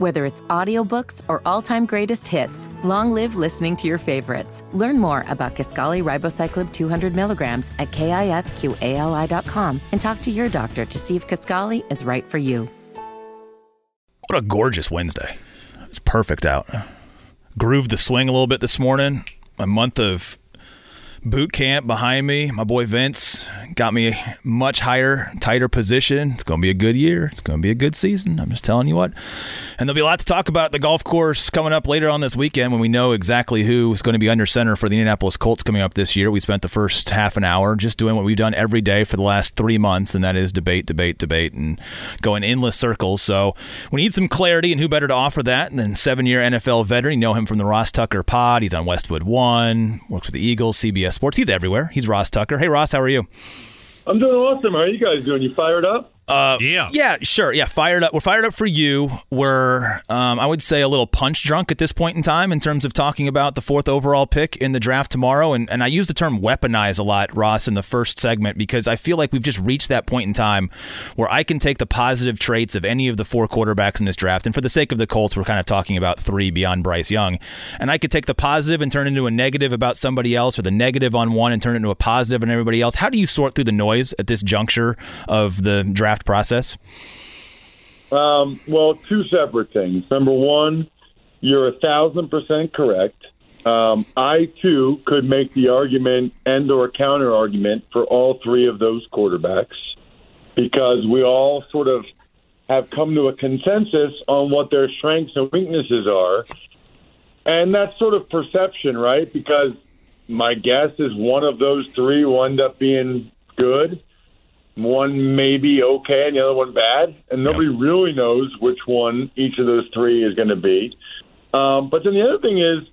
Whether it's audiobooks or all-time greatest hits, long live listening to your favorites. Learn more about Kisqali Ribocyclib 200 milligrams at KISQALI.com and talk to your doctor to see if Kisqali is right for you. What a gorgeous Wednesday. It's perfect out. Grooved the swing a little bit this morning. A month of boot camp behind me. My boy Vince got me a much higher, tighter position. It's going to be a good year. It's going to be a good season. I'm just telling you what. And there'll be a lot to talk about at the golf course coming up later on this weekend when we know exactly who is going to be under center for the Indianapolis Colts coming up this year. We spent the first half an hour just doing what we've done every day for the last 3 months, and that is debate, and going endless circles. So we need some clarity, and who better to offer that than seven-year NFL veteran. You know him from the Ross Tucker pod. He's on Westwood One, works with the Eagles, CBS Sports. He's everywhere. He's Ross Tucker. Hey, Ross, how are you? I'm doing awesome. How are you guys doing? You fired up? Yeah, sure. Yeah, fired up. We're fired up for you. We're, I would say, a little punch drunk at this point in time in terms of talking about the fourth overall pick in the draft tomorrow. And I use the term weaponize a lot, Ross, in the first segment because I feel like we've just reached that point in time where I can take the positive traits of any of the four quarterbacks in this draft. And for the sake of the Colts, we're kind of talking about three beyond Bryce Young. And I could take the positive and turn it into a negative about somebody else, or the negative on one and turn it into a positive on everybody else. How do you sort through the noise at this juncture of the draft process? Well, two separate things. Number one, you're 1,000% correct. I, too, could make the argument and or counter argument for all three of those quarterbacks because we all sort of have come to a consensus on what their strengths and weaknesses are. And that's sort of perception, right? Because my guess is one of those three will end up being good. One maybe okay and the other one bad, and nobody really knows which one each of those three is going to be. But then the other thing is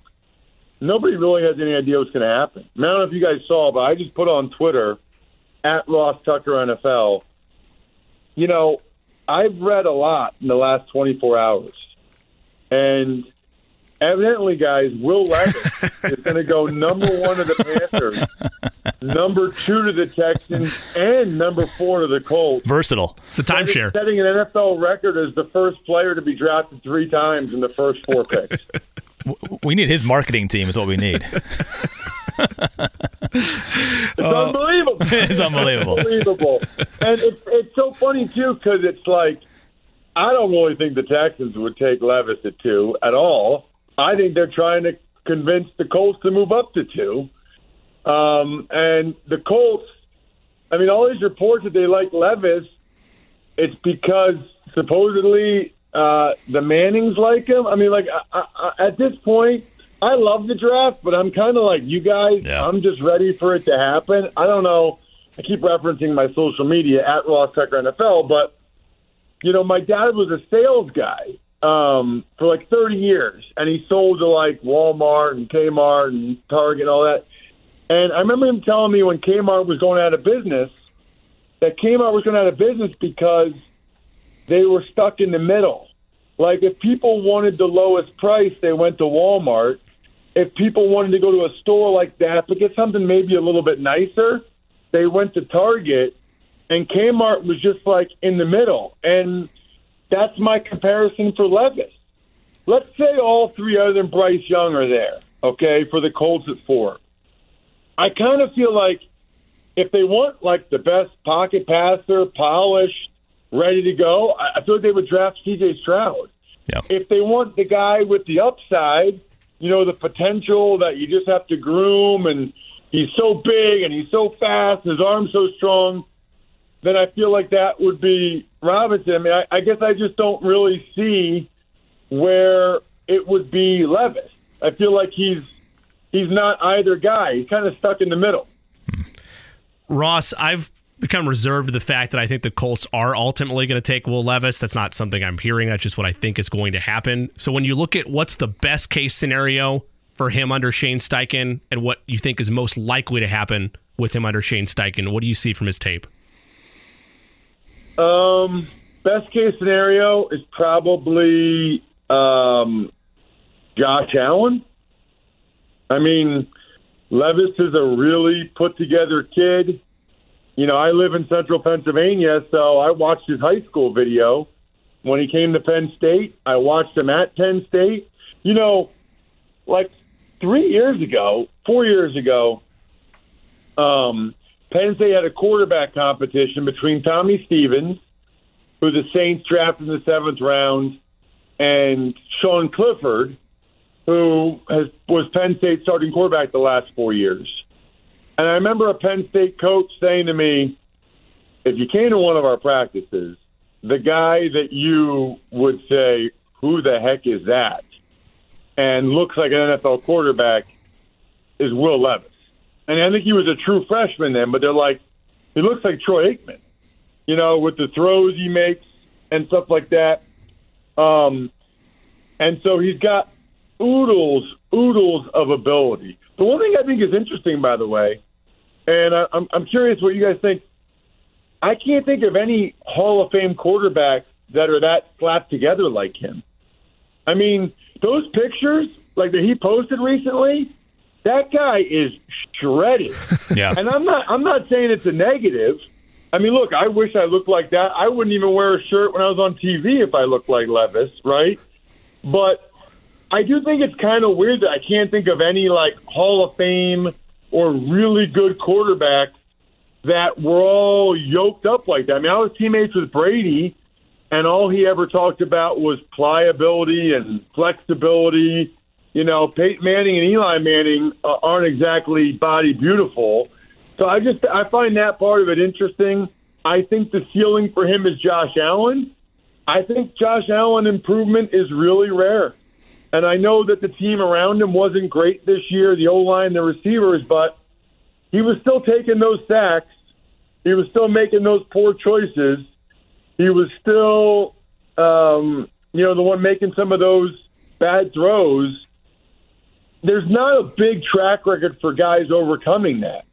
nobody really has any idea what's going to happen. I don't know if you guys saw, but I just put on Twitter, at Ross Tucker NFL, you know, I've read a lot in the last 24 hours. And evidently, guys, Will Levis is going to go number one to the Panthers, number two to the Texans, and number four to the Colts. Versatile. It's a timeshare. Setting an NFL record as the first player to be drafted three times in the first four picks. We need his marketing team is what we need. It's unbelievable. It's unbelievable. And it's so funny, too, because it's like, I don't really think the Texans would take Levis at two at all. I think they're trying to convince the Colts to move up to two. And the Colts, I mean, all these reports that they like Levis, it's because supposedly the Mannings like him. I mean, like, I, at this point, I love the draft, but I'm kind of like you guys. Yeah. I'm just ready for it to happen. I don't know. I keep referencing my social media, at Ross Tucker NFL, but, you know, my dad was a sales guy for like 30 years, and he sold to like Walmart and Kmart and Target and all that. And I remember him telling me when Kmart was going out of business, that Kmart was going out of business because they were stuck in the middle. Like, if people wanted the lowest price, they went to Walmart. If people wanted to go to a store like that but get something maybe a little bit nicer, they went to Target, and Kmart was just like in the middle. And that's my comparison for Levis. Let's say all three other than Bryce Young are there, okay, for the Colts at four. I kind of feel like if they want, like, the best pocket passer, polished, ready to go, I feel like they would draft CJ Stroud. Yeah. If they want the guy with the upside, you know, the potential that you just have to groom, and he's so big and he's so fast and his arm's so strong, then I feel like that would be Robinson. I mean, I guess I just don't really see where it would be Levis. I feel like he's not either guy. He's kind of stuck in the middle. Ross, I've become reserved to the fact that I think the Colts are ultimately going to take Will Levis. That's not something I'm hearing. That's just what I think is going to happen. So when you look at what's the best case scenario for him under Shane Steichen and what you think is most likely to happen with him under Shane Steichen, what do you see from his tape? Best case scenario is probably Josh Allen. I mean, Levis is a really put-together kid. You know, I live in central Pennsylvania, so I watched his high school video, when he came to Penn State. I watched him at Penn State. You know, like 4 years ago, Penn State had a quarterback competition between Tommy Stevens, who the Saints drafted in the 7th round, and Sean Clifford, who was Penn State's starting quarterback the last 4 years. And I remember a Penn State coach saying to me, if you came to one of our practices, the guy that you would say, who the heck is that, and looks like an NFL quarterback, is Will Levis. And I think he was a true freshman then, but they're like, he looks like Troy Aikman, you know, with the throws he makes and stuff like that. And so he's got oodles of ability. The one thing I think is interesting, by the way, and I'm curious what you guys think, I can't think of any Hall of Fame quarterbacks that are that slapped together like him. I mean, those pictures like that he posted recently, that guy is shredded. Yeah. And I'm not saying it's a negative. I mean, look, I wish I looked like that. I wouldn't even wear a shirt when I was on TV if I looked like Levis, right? But I do think it's kind of weird that I can't think of any, like, Hall of Fame or really good quarterbacks that were all yoked up like that. I mean, I was teammates with Brady, and all he ever talked about was pliability and flexibility. You know, Peyton Manning and Eli Manning aren't exactly body beautiful. So I find that part of it interesting. I think the ceiling for him is Josh Allen. I think Josh Allen improvement is really rare. And I know that the team around him wasn't great this year, the O-line, the receivers, but he was still taking those sacks. He was still making those poor choices. He was still, the one making some of those bad throws. There's not a big track record for guys overcoming that.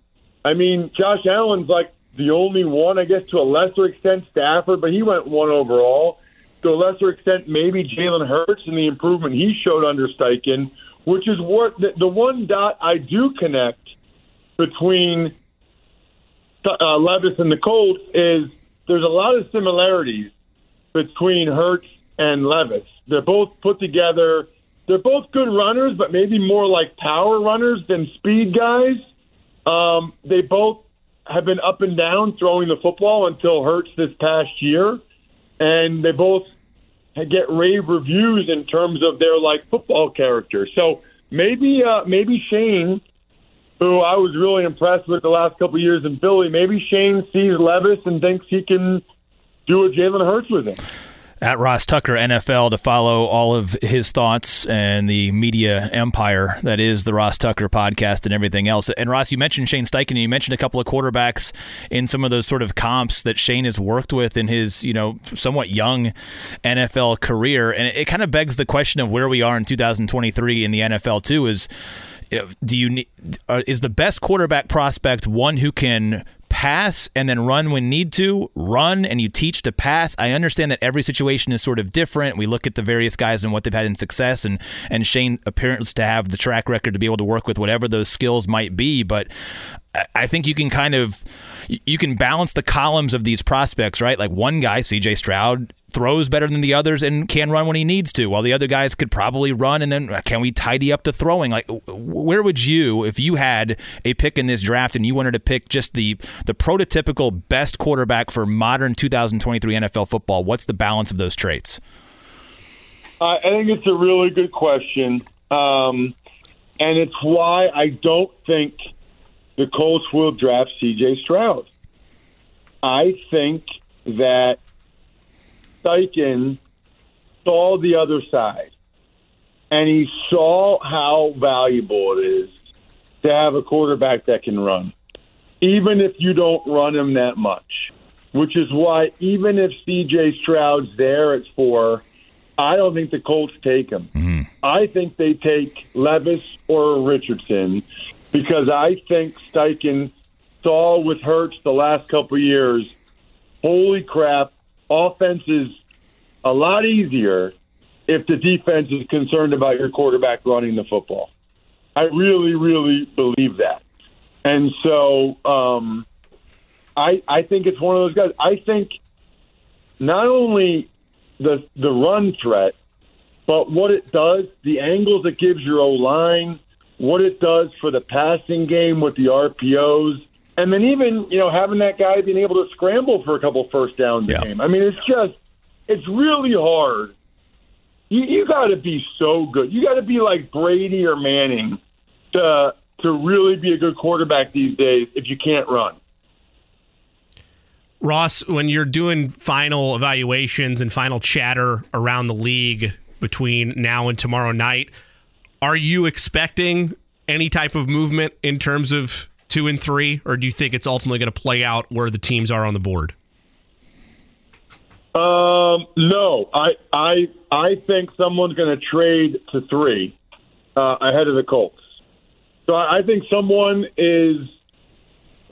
I mean, Josh Allen's like the only one, I guess, to a lesser extent Stafford, but he went 1 overall. To a lesser extent, maybe Jalen Hurts and the improvement he showed under Steichen, which is what the one dot I do connect between Levis and the Colts is there's a lot of similarities between Hurts and Levis. They're both put together. They're both good runners, but maybe more like power runners than speed guys. They both have been up and down throwing the football until Hurts this past year, and they both get rave reviews in terms of their like football character. So maybe Shane, who I was really impressed with the last couple of years in Philly, maybe Shane sees Levis and thinks he can do what Jalen Hurts with him. At Ross Tucker NFL to follow all of his thoughts and the media empire that is the Ross Tucker podcast and everything else. And Ross, you mentioned Shane Steichen, and you mentioned a couple of quarterbacks in some of those sort of comps that Shane has worked with in his, somewhat young NFL career. And it kind of begs the question of where we are in 2023 in the NFL too. Is the best quarterback prospect one who can pass and then run when need to, run and you teach to pass? I understand that every situation is sort of different. We look at the various guys and what they've had in success, and Shane appears to have the track record to be able to work with whatever those skills might be. But I think you can you can balance the columns of these prospects, right? Like one guy, CJ Stroud, throws better than the others and can run when he needs to, while the other guys could probably run, and then can we tidy up the throwing? Like, where would you, if you had a pick in this draft and you wanted to pick just the prototypical best quarterback for modern 2023 NFL football, what's the balance of those traits? I think it's a really good question. And it's why I don't think the Colts will draft CJ Stroud. I think that Steichen saw the other side, and he saw how valuable it is to have a quarterback that can run, even if you don't run him that much, which is why even if C.J. Stroud's there at 4, I don't think the Colts take him. Mm-hmm. I think they take Levis or Richardson because I think Steichen saw with Hurts the last couple of years, holy crap, offense is a lot easier if the defense is concerned about your quarterback running the football. I really, really believe that. And so I think it's one of those guys. I think not only the run threat, but what it does, the angles it gives your O-line, what it does for the passing game with the RPOs, and then even, you know, having that guy being able to scramble for a couple first downs a game. I mean, it's just, it's really hard. You got to be so good. You got to be like Brady or Manning to really be a good quarterback these days if you can't run. Ross, when you're doing final evaluations and final chatter around the league between now and tomorrow night, are you expecting any type of movement in terms of 2 and 3, or do you think it's ultimately going to play out where the teams are on the board? No, I think someone's going to trade to 3 ahead of the Colts. So I think someone is.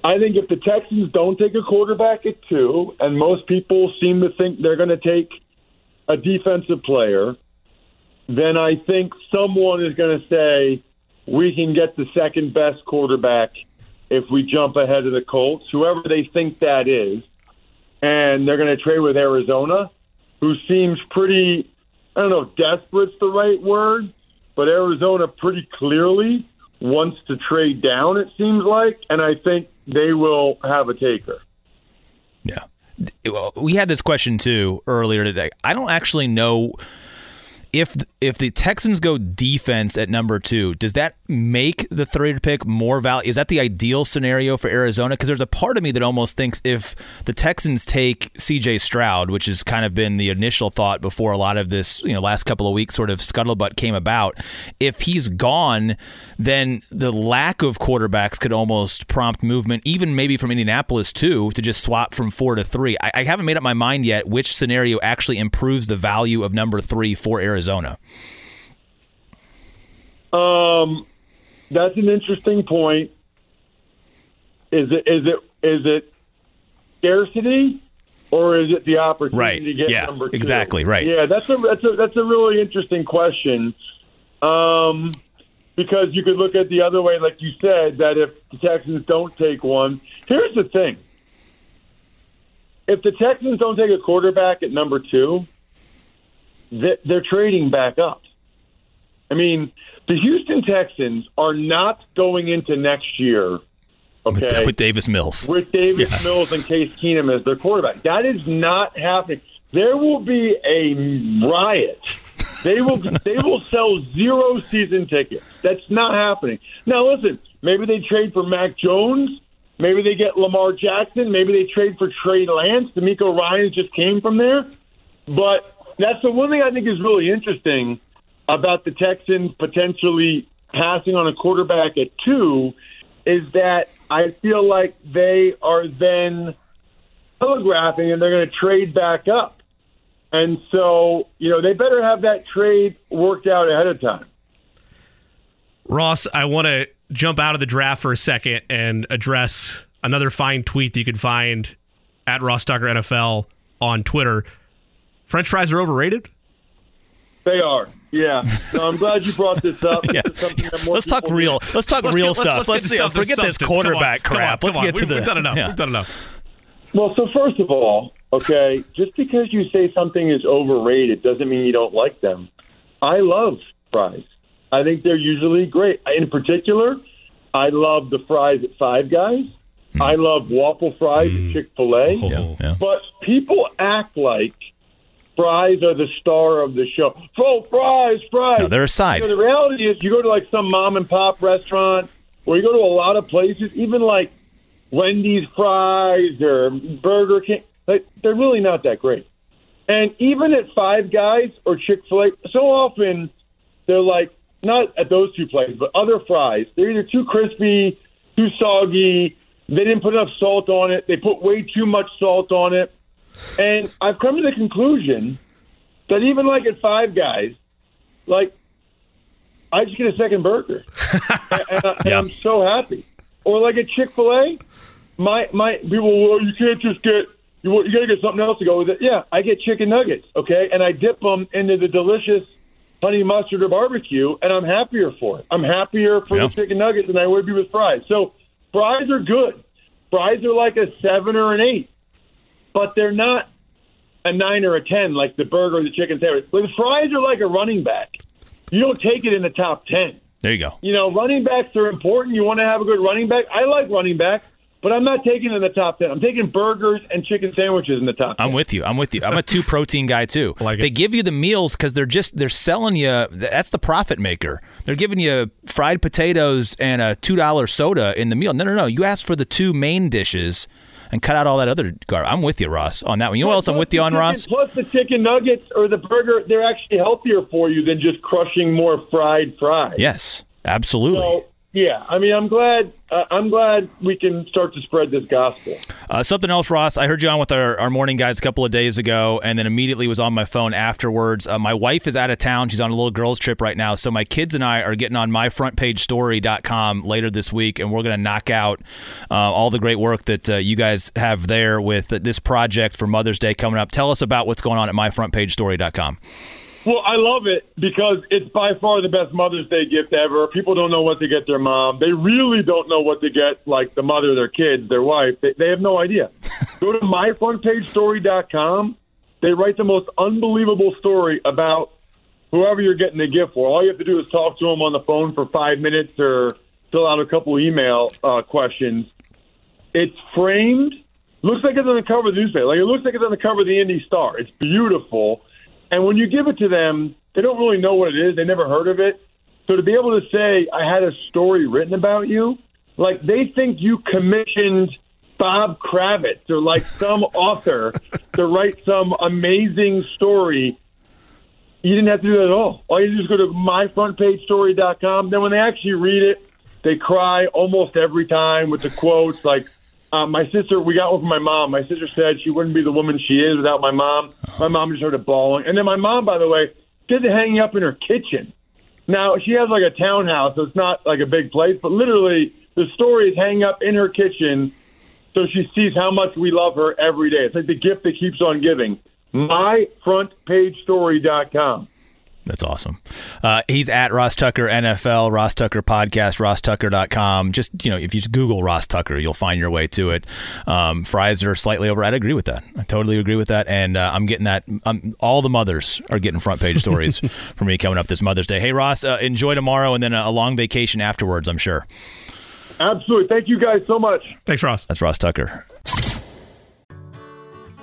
I think if the Texans don't take a quarterback at 2, and most people seem to think they're going to take a defensive player, then I think someone is going to say we can get the second best quarterback if we jump ahead of the Colts, whoever they think that is. And they're going to trade with Arizona, who seems pretty, I don't know if desperate's the right word, but Arizona pretty clearly wants to trade down, it seems like, and I think they will have a taker. Yeah. We had this question, too, earlier today. I don't actually know if the Texans go defense at number 2, does that make the 3rd pick more valuable? Is that the ideal scenario for Arizona? Because there's a part of me that almost thinks if the Texans take CJ Stroud, which has kind of been the initial thought before a lot of this, you know, last couple of weeks sort of scuttlebutt came about, if he's gone, then the lack of quarterbacks could almost prompt movement, even maybe from Indianapolis, too, to just swap from 4 to 3. I haven't made up my mind yet which scenario actually improves the value of number 3 for Arizona. That's an interesting point. Is it scarcity, or is it the opportunity to get number 2? Exactly, right. Yeah, that's a really interesting question. Because you could look at the other way, like you said, that if the Texans don't take one, here's the thing. If the Texans don't take a quarterback at number 2, they're trading back up. I mean, the Houston Texans are not going into next year, okay, with Davis Mills. With Davis Mills and Case Keenum as their quarterback. That is not happening. There will be a riot. They will sell 0 season tickets. That's not happening. Now, listen, maybe they trade for Mac Jones. Maybe they get Lamar Jackson. Maybe they trade for Trey Lance. D'Amico Ryan just came from there. But that's the one thing I think is really interesting about the Texans potentially passing on a quarterback at 2 is that I feel like they are then telegraphing and they're going to trade back up. And so, you know, they better have that trade worked out ahead of time. Ross, I want to jump out of the draft for a second and address another fine tweet that you can find at Ross Tucker NFL on Twitter. French fries are overrated? They are. Yeah. So I'm glad you brought this up. Let's talk real stuff. Let's forget this quarterback crap. Let's get to the... We've done enough. Well, so first of all, okay, just because you say something is overrated doesn't mean you don't like them. I love fries. I think they're usually great. In particular, I love the fries at Five Guys. I love waffle fries at Chick-fil-A. Oh, yeah. But people act like fries are the star of the show. Oh, fries. No, they're a side. You know, the reality is you go to like some mom and pop restaurant or you go to a lot of places, even like Wendy's fries or Burger King, like, they're really not that great. And even at Five Guys or Chick-fil-A, so often they're like, not at those two places, but other fries, they're either too crispy, too soggy, they didn't put enough salt on it, they put way too much salt on it. And I've come to the conclusion that even like at Five Guys, like I just get a second burger, and I'm so happy. Or like at Chick-fil-A, my people, well, you can't just get you got to get something else to go with it. Yeah, I get chicken nuggets, okay, and I dip them into the delicious honey mustard or barbecue, and I'm happier for it. I'm happier for the chicken nuggets than I would be with fries. So fries are good. Fries are like a 7 or an 8. But they're not a 9 or a 10, like the burger or the chicken sandwich. But the fries are like a running back. You don't take it in the top 10. There you go. You know, running backs are important. You want to have a good running back. I like running backs, but I'm not taking it in the top 10. I'm taking burgers and chicken sandwiches in the top 10. I'm with you. I'm a two-protein guy, too. Like they give you the meals because they're selling you. That's the profit maker. They're giving you fried potatoes and a $2 soda in the meal. No. You ask for the two main dishes and cut out all that other garbage. I'm with you, Ross, on that one. You know what else I'm with you on, Ross? Plus the chicken nuggets or the burger, they're actually healthier for you than just crushing more fried fries. Yes, absolutely. So, yeah, I mean, I'm glad we can start to spread this gospel. Something else, Ross, I heard you on with our morning guys a couple of days ago and then immediately was on my phone afterwards. My wife is out of town. She's on a little girls' trip right now. So my kids and I are getting on MyFrontPageStory.com later this week, and we're going to knock out all the great work that you guys have there with this project for Mother's Day coming up. Tell us about what's going on at MyFrontPageStory.com. Well, I love it because it's by far the best Mother's Day gift ever. People don't know what to get their mom. They really don't know what to get, like the mother of their kids, their wife. They have no idea. Go to MyFrontPageStory.com. They write the most unbelievable story about whoever you're getting the gift for. All you have to do is talk to them on the phone for 5 minutes or fill out a couple email questions. It's framed. Looks like it's on the cover of the newspaper. Like, it looks like it's on the cover of the Indy Star. It's beautiful. And when you give it to them, they don't really know what it is. They never heard of it. So to be able to say, I had a story written about you, like they think you commissioned Bob Kravitz or like some author to write some amazing story. You didn't have to do that at all. All you do is go to MyFrontPageStory.com. Then when they actually read it, they cry almost every time with the quotes like, my sister, we got one from my mom. My sister said she wouldn't be the woman she is without my mom. My mom just started bawling. And then my mom, by the way, did it hanging up in her kitchen. Now, she has like a townhouse, so it's not like a big place, but literally the story is hanging up in her kitchen so she sees how much we love her every day. It's like the gift that keeps on giving. MyFrontPageStory.com. That's awesome. He's at Ross Tucker NFL, Ross Tucker Podcast, RossTucker.com. Just, you know, if you just Google Ross Tucker, you'll find your way to it. Fries are slightly over. I'd agree with that. I totally agree with that. And I'm getting that. All the mothers are getting front page stories for me coming up this Mother's Day. Hey, Ross, enjoy tomorrow and then a long vacation afterwards, I'm sure. Absolutely. Thank you guys so much. Thanks, Ross. That's Ross Tucker.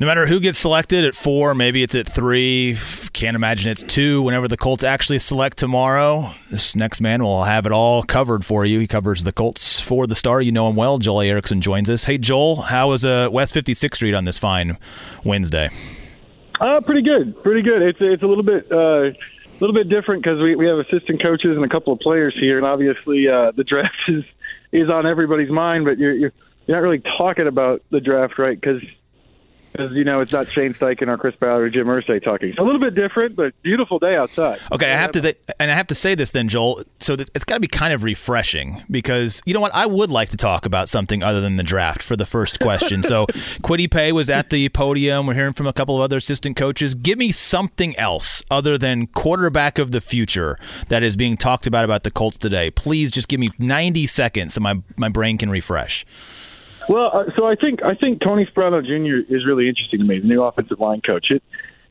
No matter who gets selected at 4, maybe it's at 3, can't imagine it's 2, whenever the Colts actually select tomorrow, this next man will have it all covered for you. He covers the Colts for the Star. You know him well. Joel Erickson joins us. Hey, Joel, how was West 56th Street on this fine Wednesday? Pretty good. It's a little bit different because we have assistant coaches and a couple of players here, and obviously the draft is on everybody's mind, but you're not really talking about the draft, right, because, you know, it's not Shane Steichen or Chris Ballard or Jim Irsay talking. It's a little bit different, but beautiful day outside. Okay, I have to say this then, Joel. So that it's got to be kind of refreshing because, you know what, I would like to talk about something other than the draft for the first question. So Kwity Paye was at the podium. We're hearing from a couple of other assistant coaches. Give me something else other than quarterback of the future that is being talked about the Colts today. Please just give me 90 seconds so my brain can refresh. Well, so I think Tony Sparano Jr. is really interesting to me, the new offensive line coach.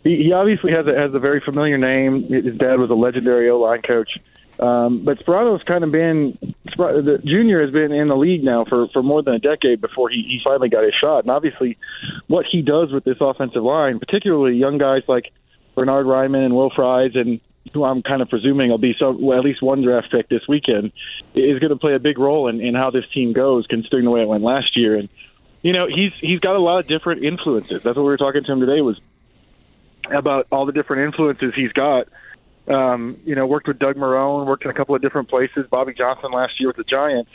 He obviously has a very familiar name. His dad was a legendary O-line coach. But Sparano's kind of been – Jr. has been in the league now for more than a decade before he finally got his shot. And obviously what he does with this offensive line, particularly young guys like Bernard Ryman and Will Fries and – who I'm kind of presuming will be at least one draft pick this weekend, is going to play a big role in how this team goes, considering the way it went last year. And, you know, he's got a lot of different influences. That's what we were talking to him today, was about all the different influences he's got. You know, worked with Doug Marrone, worked in a couple of different places, Bobby Johnson last year with the Giants.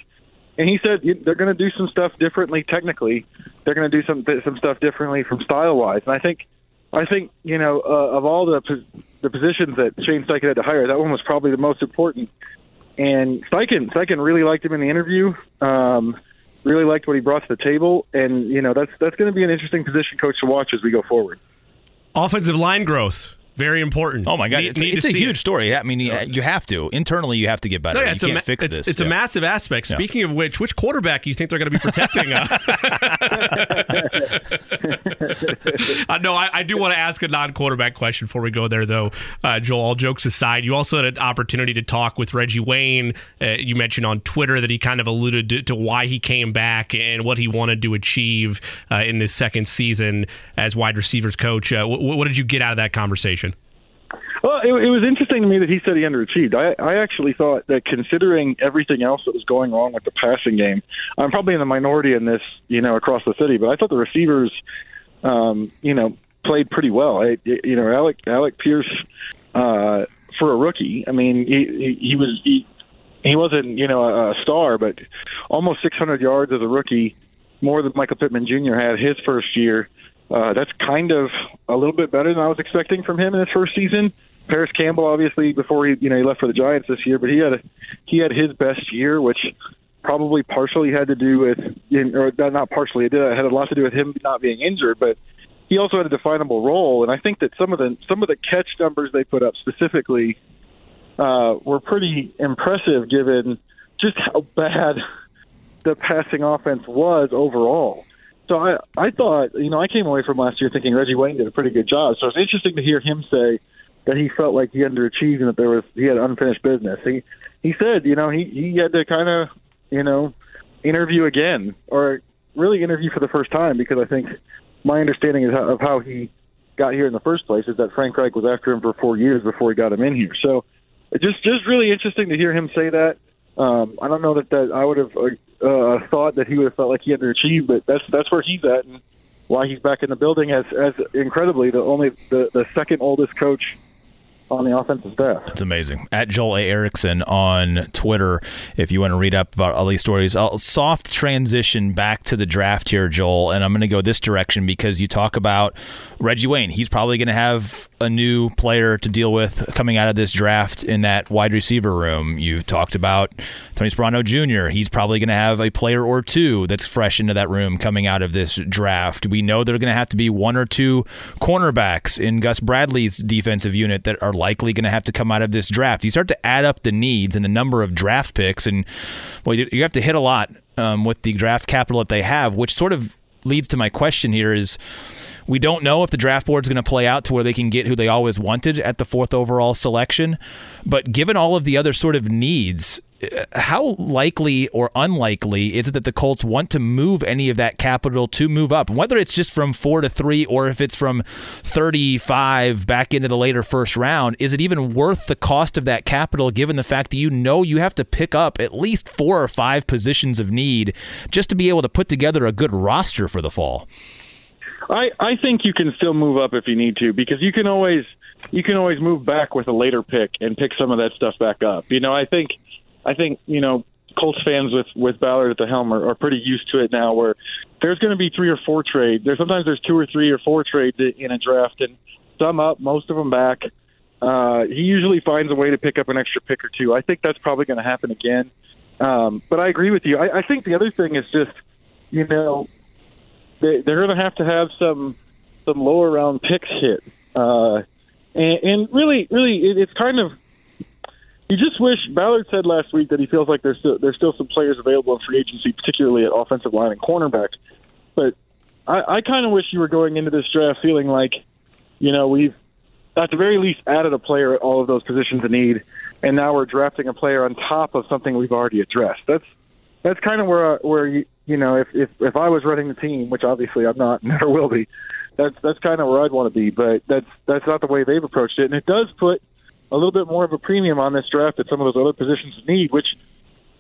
And he said they're going to do some stuff differently technically. They're going to do some stuff differently from style-wise. And I think you know, of all the positions that Shane Steichen had to hire, that one was probably the most important. And Steichen really liked him in the interview, really liked what he brought to the table. And, you know, that's going to be an interesting position coach to watch as we go forward. Offensive line growth. Very important. Oh, my God. It's a huge story. I mean, you have to. Internally, you have to get better. No, yeah, you can't fix this. It's a massive aspect. Speaking of which quarterback do you think they're going to be protecting? No, I do want to ask a non-quarterback question before we go there, though. Joel, all jokes aside, you also had an opportunity to talk with Reggie Wayne. You mentioned on Twitter that he kind of alluded to why he came back and what he wanted to achieve in this second season as wide receivers coach. What did you get out of that conversation? Well, it was interesting to me that he said he underachieved. I actually thought that considering everything else that was going on with the passing game, I'm probably in the minority in this, across the city, but I thought the receivers, played pretty well. Alec Pierce, for a rookie, I mean, he wasn't, a star, but almost 600 yards as a rookie, more than Michael Pittman Jr. had his first year. That's kind of a little bit better than I was expecting from him in his first season. Paris Campbell, obviously, before he left for the Giants this year, but he had his best year, which probably partially had to do with, or not partially, it had a lot to do with him not being injured, but he also had a definable role, and I think that some of the catch numbers they put up specifically were pretty impressive given just how bad the passing offense was overall. So I thought, I came away from last year thinking Reggie Wayne did a pretty good job. So it's interesting to hear him say that he felt like he underachieved and that he had unfinished business. He said, he had to kind of, interview again or really interview for the first time, because I think my understanding of how he got here in the first place is that Frank Reich was after him for 4 years before he got him in here. So it's just really interesting to hear him say that. I don't know that I would have thought that he would have felt like he underachieved, but that's where he's at and why he's back in the building as incredibly the second oldest coach on the offensive staff. It's amazing. At Joel A. Erickson on Twitter, if you want to read up about all these stories. I'll soft transition back to the draft here, Joel, and I'm going to go this direction because you talk about Reggie Wayne. He's probably going to have a new player to deal with coming out of this draft in that wide receiver room. You talked about Tony Sparano Jr. He's probably going to have a player or two that's fresh into that room coming out of this draft. We know there are going to have to be one or two cornerbacks in Gus Bradley's defensive unit that are likely going to have to come out of this draft. You start to add up the needs and the number of draft picks, and well, you have to hit a lot with the draft capital that they have, which sort of leads to my question here is we don't know if the draft board's going to play out to where they can get who they always wanted at the 4th overall selection. But given all of the other sort of needs, how likely or unlikely is it that the Colts want to move any of that capital to move up, whether it's just from 4 to 3 or if it's from 35 back into the later first round? Is it even worth the cost of that capital, given the fact that you have to pick up at least 4 or 5 positions of need just to be able to put together a good roster for the fall? I think you can still move up if you need to, because you can always move back with a later pick and pick some of that stuff back up. I think Colts fans with Ballard at the helm are pretty used to it now, where there's going to be 3 or 4 trades. Sometimes there's 2 or 3 or 4 trades in a draft, and some up, most of them back. He usually finds a way to pick up an extra pick or two. I think that's probably going to happen again. But I agree with you. I think the other thing is just, they're going to have some lower round picks hit. And really, it's kind of, you just wish, Ballard said last week that he feels like there's still some players available in free agency, particularly at offensive line and cornerback. But I kind of wish you were going into this draft feeling like, we've at the very least added a player at all of those positions of need, and now we're drafting a player on top of something we've already addressed. That's kind of where if I was running the team, which obviously I'm not, never will be, that's kind of where I'd want to be. But that's not the way they've approached it, and it does put a little bit more of a premium on this draft that some of those other positions need, which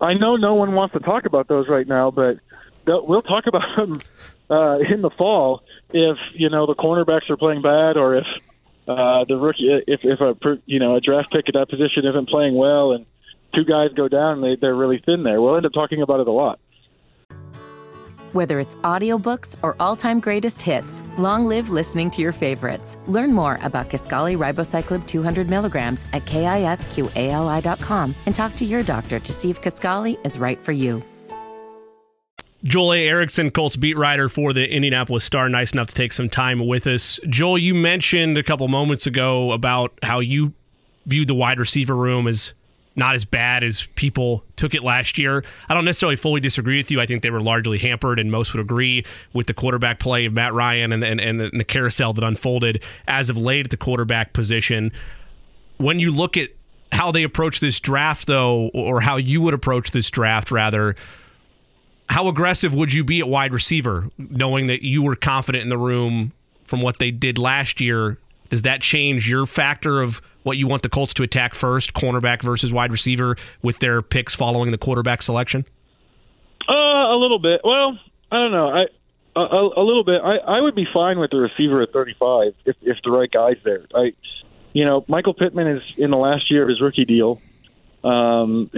I know no one wants to talk about those right now, but we'll talk about them in the fall if, the cornerbacks are playing bad, or if the rookie, if a draft pick at that position isn't playing well and 2 guys go down and they're really thin there. We'll end up talking about it a lot. Whether it's audiobooks or all-time greatest hits, long live listening to your favorites. Learn more about Kisqali Ribocyclib 200 milligrams at KISQALI.com and talk to your doctor to see if Kisqali is right for you. Joel Erickson, Colts beat writer for the Indianapolis Star, nice enough to take some time with us. Joel, you mentioned a couple moments ago about how you viewed the wide receiver room as not as bad as people took it last year. I don't necessarily fully disagree with you. I think they were largely hampered, and most would agree, with the quarterback play of Matt Ryan and the carousel that unfolded as of late at the quarterback position. When you look at how they approach this draft, though, or how you would approach this draft, rather, how aggressive would you be at wide receiver, knowing that you were confident in the room from what they did last year? Does that change your factor of what you want the Colts to attack first, cornerback versus wide receiver, with their picks following the quarterback selection? A little bit. Well, I don't know. A little bit. I would be fine with the receiver at 35 if the right guy's there. Michael Pittman is in the last year of his rookie deal. And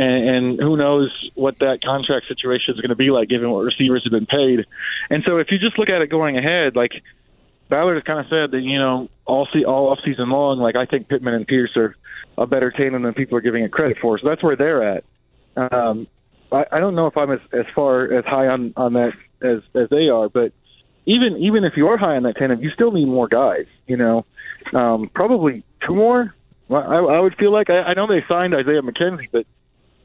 who knows what that contract situation is going to be like, given what receivers have been paid. And so if you just look at it going ahead, like Ballard has kind of said that, all offseason long, like, I think Pittman and Pierce are a better tandem than people are giving it credit for. So that's where they're at. I don't know if I'm as high on that as they are, but even if you are high on that tandem, you still need more guys, probably two more. I would feel like I know they signed Isaiah McKenzie, but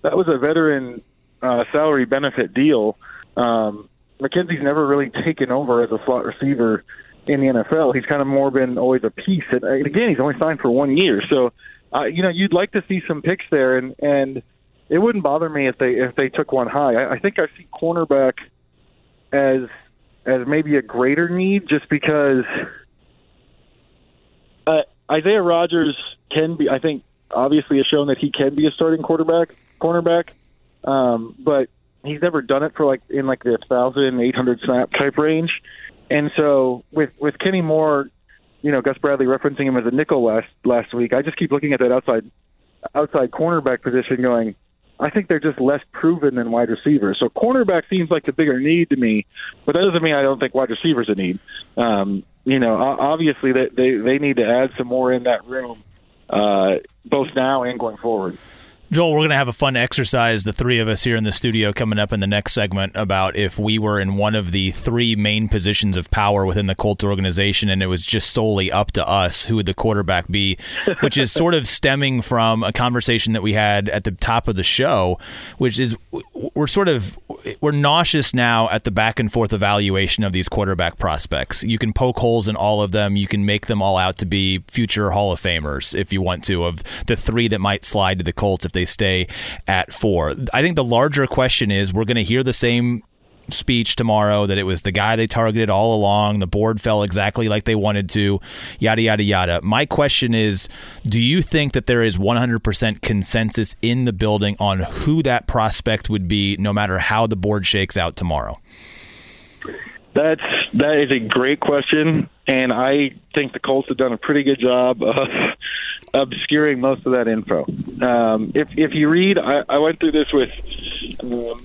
that was a veteran salary benefit deal. McKenzie's never really taken over as a slot receiver in the NFL. He's kind of more been always a piece. And again, he's only signed for 1 year. So, you'd like to see some picks there, and it wouldn't bother me if they took one high. I think I see cornerback as maybe a greater need, just because Isaiah Rodgers can be, I think, obviously has shown that he can be a starting cornerback, but he's never done it for in the 1,800 snap type range. And so with Kenny Moore, Gus Bradley referencing him as a nickel last week, I just keep looking at that outside cornerback position going, I think they're just less proven than wide receivers. So cornerback seems like the bigger need to me, but that doesn't mean I don't think wide receiver's a need. Obviously they need to add some more in that room, both now and going forward. Joel, we're going to have a fun exercise, the three of us here in the studio, coming up in the next segment, about if we were in one of the three main positions of power within the Colts organization and it was just solely up to us, who would the quarterback be, which is sort of stemming from a conversation that we had at the top of the show, which is we're nauseous now at the back and forth evaluation of these quarterback prospects. You can poke holes in all of them. You can make them all out to be future Hall of Famers, if you want to, of the three that might slide to the Colts if they stay at 4. I think the larger question is, we're going to hear the same speech tomorrow that it was the guy they targeted all along, the board fell exactly like they wanted to, yada, yada, yada. My question is, do you think that there is 100% consensus in the building on who that prospect would be, no matter how the board shakes out tomorrow? That is a great question, and I think the Colts have done a pretty good job of obscuring most of that info. If you read, I went through this with KB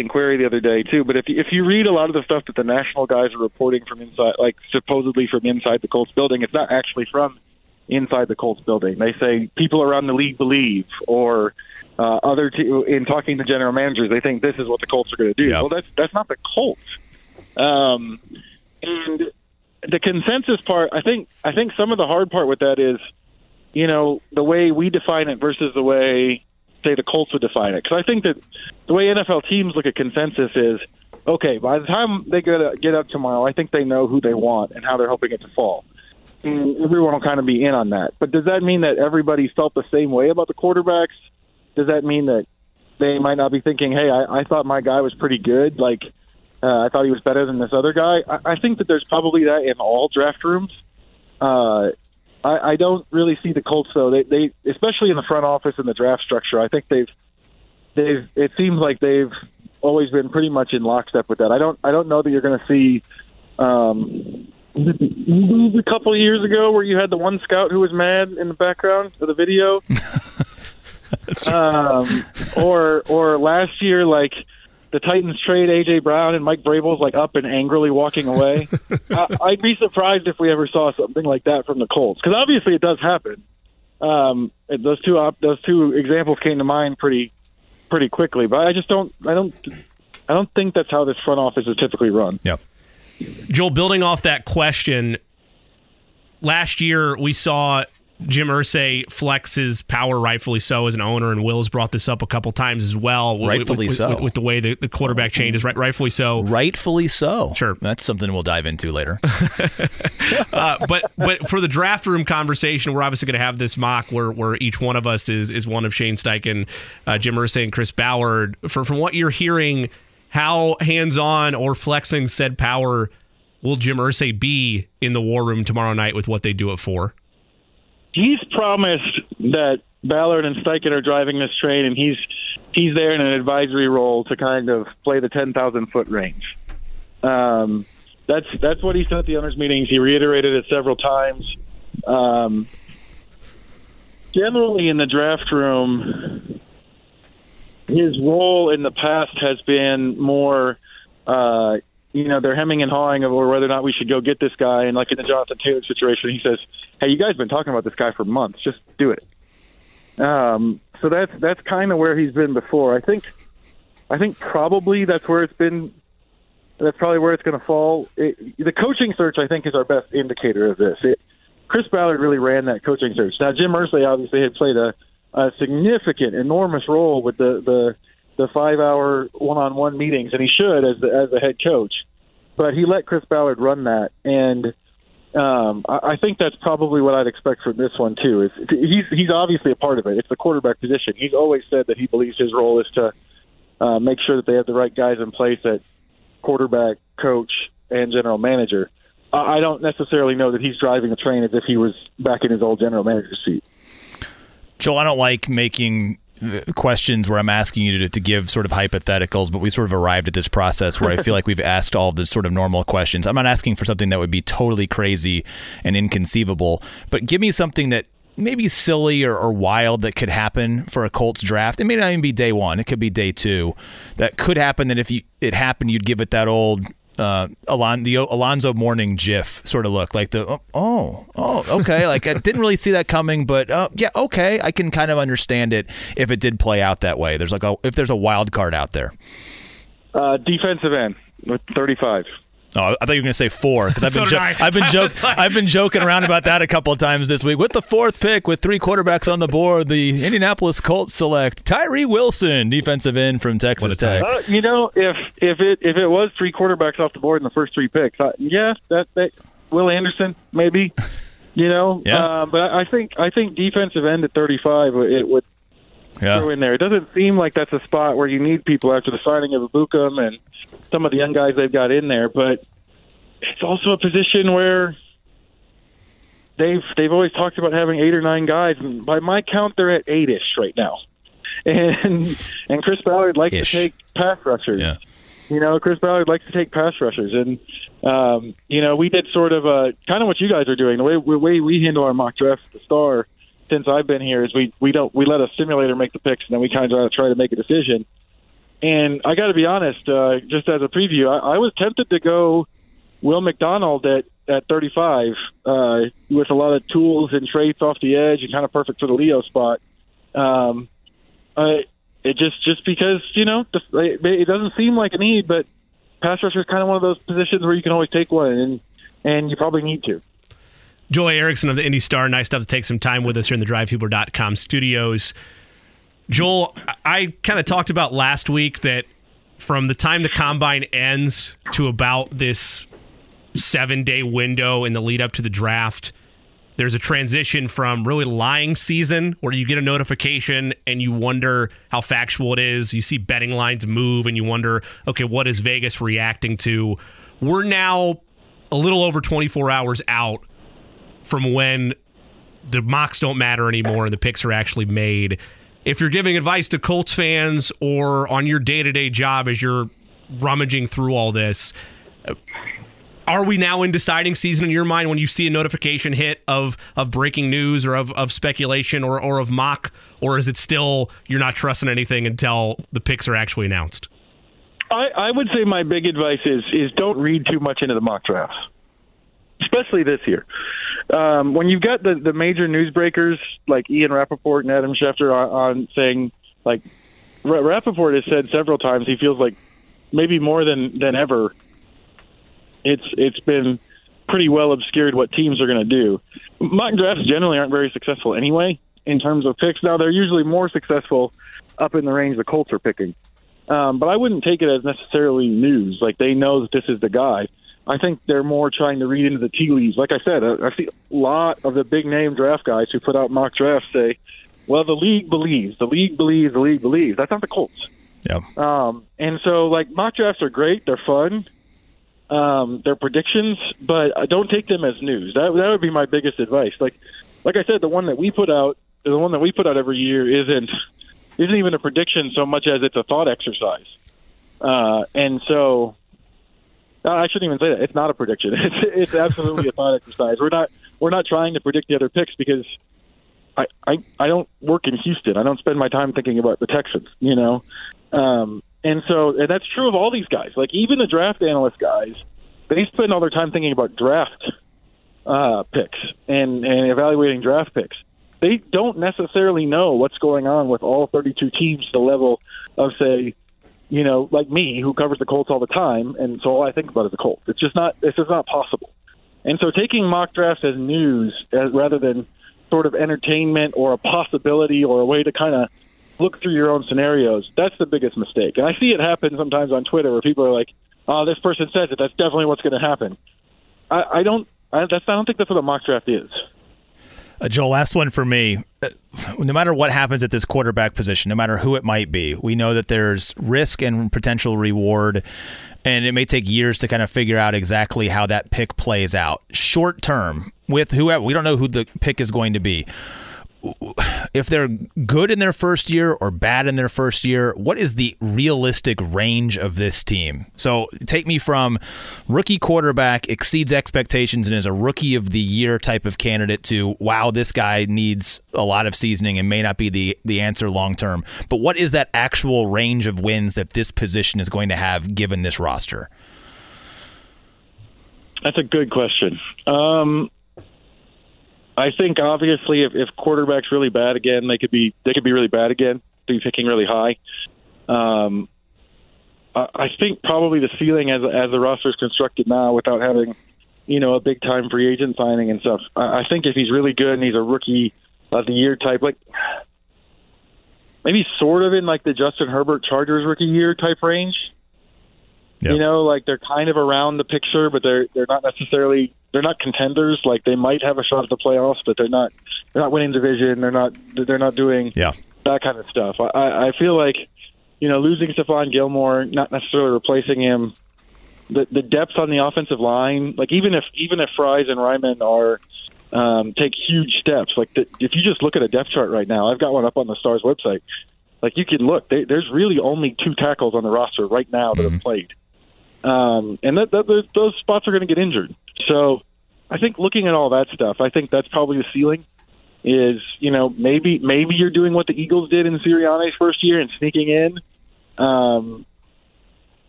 and Query the other day too. But if you read a lot of the stuff that the national guys are reporting from inside, like supposedly from inside the Colts building, it's not actually from inside the Colts building. They say people around the league believe, or in talking to general managers, they think this is what the Colts are going to do. Yep. Well, that's not the Colts. And the consensus part, I think some of the hard part with that is, the way we define it versus the way, say, the Colts would define it. Because I think that the way NFL teams look at consensus is, okay, by the time they get up tomorrow, I think they know who they want and how they're hoping it to fall. And everyone will kind of be in on that. But does that mean that everybody felt the same way about the quarterbacks? Does that mean that they might not be thinking, hey, I thought my guy was pretty good, like, I thought he was better than this other guy? I think that there's probably that in all draft rooms. I don't really see the Colts, though. They especially in the front office and the draft structure, I think they've it seems like they've always been pretty much in lockstep with that. I don't know that you're going to see a couple of years ago where you had the one scout who was mad in the background of the video. Or last year, like, the Titans trade A.J. Brown and Mike Vrabel's like up and angrily walking away. I'd be surprised if we ever saw something like that from the Colts, because obviously it does happen. Those two examples came to mind pretty quickly, but I just don't I don't think that's how this front office is typically run. Yeah. Joel, building off that question, last year we saw Jim Irsay flex his power, rightfully so, as an owner, and Will's brought this up a couple times as well. With the way the quarterback changes, rightfully so. Rightfully so. Sure. That's something we'll dive into later. But for the draft room conversation, we're obviously going to have this mock where each one of us is one of Shane Steichen, Jim Irsay, and Chris Ballard. From what you're hearing, how hands-on or flexing said power will Jim Irsay be in the war room tomorrow night with what they do it for? He's promised that Ballard and Steichen are driving this train, and he's there in an advisory role to kind of play the 10,000-foot range. That's what he said at the owners' meetings. He reiterated it several times. Generally, in the draft room, his role in the past has been more, they're hemming and hawing over whether or not we should go get this guy. And like in the Jonathan Taylor situation, he says, hey, you guys have been talking about this guy for months. Just do it. So that's kind of where he's been before. I think probably that's where it's been. That's probably where it's going to fall. The coaching search, I think, is our best indicator of this. Chris Ballard really ran that coaching search. Now, Jim Irsay obviously had played a significant, enormous role with the 5-hour one-on-one meetings, and he should as the head coach. But he let Chris Ballard run that, and I think that's probably what I'd expect from this one too. Is he's obviously a part of it. It's the quarterback position. He's always said that he believes his role is to make sure that they have the right guys in place at quarterback, coach, and general manager. I don't necessarily know that he's driving the train as if he was back in his old general manager seat. Joel, I don't like making questions where I'm asking you to give sort of hypotheticals, but we sort of arrived at this process where I feel like we've asked all the sort of normal questions. I'm not asking for something that would be totally crazy and inconceivable, but give me something that maybe silly or wild that could happen for a Colts draft. It may not even be day one. It could be day two. That could happen, that if it happened, you'd give it that old Alonzo Mourning gif sort of look, like the okay, like I didn't really see that coming, but yeah, okay, I can kind of understand it if it did play out that way. There's like if there's a wild card out there. Defensive end with 35. Oh, I thought you were going to say 4 because I've been joking around about that a couple of times this week. With the 4th pick, with 3 quarterbacks on the board, the Indianapolis Colts select Tyree Wilson, defensive end from Texas Tech. If it was 3 quarterbacks off the board in the first 3 picks, that Will Anderson maybe, yeah. But I think defensive end at 35 it would go in there. It doesn't seem like that's a spot where you need people after the signing of Ibukum and some of the young guys they've got in there, but it's also a position where they've always talked about having 8 or 9 guys, and by my count, they're at 8-ish right now. And Chris Ballard likes to take pass rushers. Yeah. Chris Ballard likes to take pass rushers, and we did sort of a kind of what you guys are doing. The way we handle our mock draft at the Star since I've been here is we let a simulator make the picks, and then we kind of try to make a decision. And I got to be honest, just as a preview, I was tempted to go Will McDonald at 35 with a lot of tools and traits off the edge and kind of perfect for the Leo spot. It just because, it doesn't seem like a need, but pass rusher is kind of one of those positions where you can always take one, and you probably need to. Joel Erickson of the Indy Star, nice to take some time with us here in the DriveHuber.com studios. Joel, I kind of talked about last week that from the time the combine ends to about this 7-day window in the lead up to the draft, there's a transition from really lying season where you get a notification and you wonder how factual it is. You see betting lines move and you wonder, okay, what is Vegas reacting to? We're now a little over 24 hours out from when the mocks don't matter anymore and the picks are actually made. If you're giving advice to Colts fans or on your day-to-day job as you're rummaging through all this, are we now in deciding season in your mind when you see a notification hit of breaking news or of speculation or of mock, or is it still you're not trusting anything until the picks are actually announced? I would say my big advice is don't read too much into the mock drafts, especially this year. When you've got the major newsbreakers like Ian Rappaport and Adam Schefter on saying, like, Rappaport has said several times he feels like maybe more than ever, it's been pretty well obscured what teams are going to do. Mock drafts generally aren't very successful anyway in terms of picks. Now, they're usually more successful up in the range the Colts are picking. But I wouldn't take it as necessarily news. Like, they know that this is the guy. I think they're more trying to read into the tea leaves. Like I said, I see a lot of the big-name draft guys who put out mock drafts say, well, the league believes. That's not the Colts. Yeah. And so, like, mock drafts are great. They're fun. They're predictions, but I don't take them as news. That would be my biggest advice. Like I said, the one that we put out every year isn't even a prediction so much as it's a thought exercise. And so, I shouldn't even say that. It's not a prediction. It's absolutely a thought exercise. We're not trying to predict the other picks because I don't work in Houston. I don't spend my time thinking about the Texans, you know. And that's true of all these guys. Like, even the draft analyst guys, they spend all their time thinking about draft picks and evaluating draft picks. They don't necessarily know what's going on with all 32 teams to the level of, say, you know, like me, who covers the Colts all the time, and so all I think about is the Colts. It's just not possible. And so taking mock drafts as news rather than sort of entertainment or a possibility or a way to kind of look through your own scenarios, that's the biggest mistake. And I see it happen sometimes on Twitter where people are like, oh, this person says it, that's definitely what's going to happen. I don't think that's what a mock draft is. Joel, last one for me. No matter what happens at this quarterback position, no matter who it might be, we know that there's risk and potential reward, and it may take years to kind of figure out exactly how that pick plays out. Short term, with whoever, we don't know who the pick is going to be. If they're good in their first year or bad in their first year, what is the realistic range of this team? So take me from rookie quarterback exceeds expectations and is a rookie of the year type of candidate to, wow, this guy needs a lot of seasoning and may not be the answer long term. But what is that actual range of wins that this position is going to have given this roster? That's a good question. I think obviously if quarterback's really bad again, they could be really bad again. They'd be picking really high. I think probably the ceiling as the roster is constructed now, without having, you know, a big time free agent signing and stuff. I think if he's really good and he's a rookie of the year type, like maybe sort of in like the Justin Herbert Chargers rookie year type range. Yep. You know, like they're kind of around the picture, but they're not necessarily, they're not contenders. Like they might have a shot at the playoffs, but they're not winning division. They're not doing that kind of stuff. I feel like, you know, losing Stephon Gilmore, not necessarily replacing him, the depth on the offensive line, like even if Fries and Ryman are take huge steps, like if you just look at a depth chart right now, I've got one up on the Stars website. Like you can look, there's really only two tackles on the roster right now that have played. And those spots are going to get injured. So I think looking at all that stuff, I think that's probably the ceiling is, you know, maybe you're doing what the Eagles did in Sirianni's first year and sneaking in.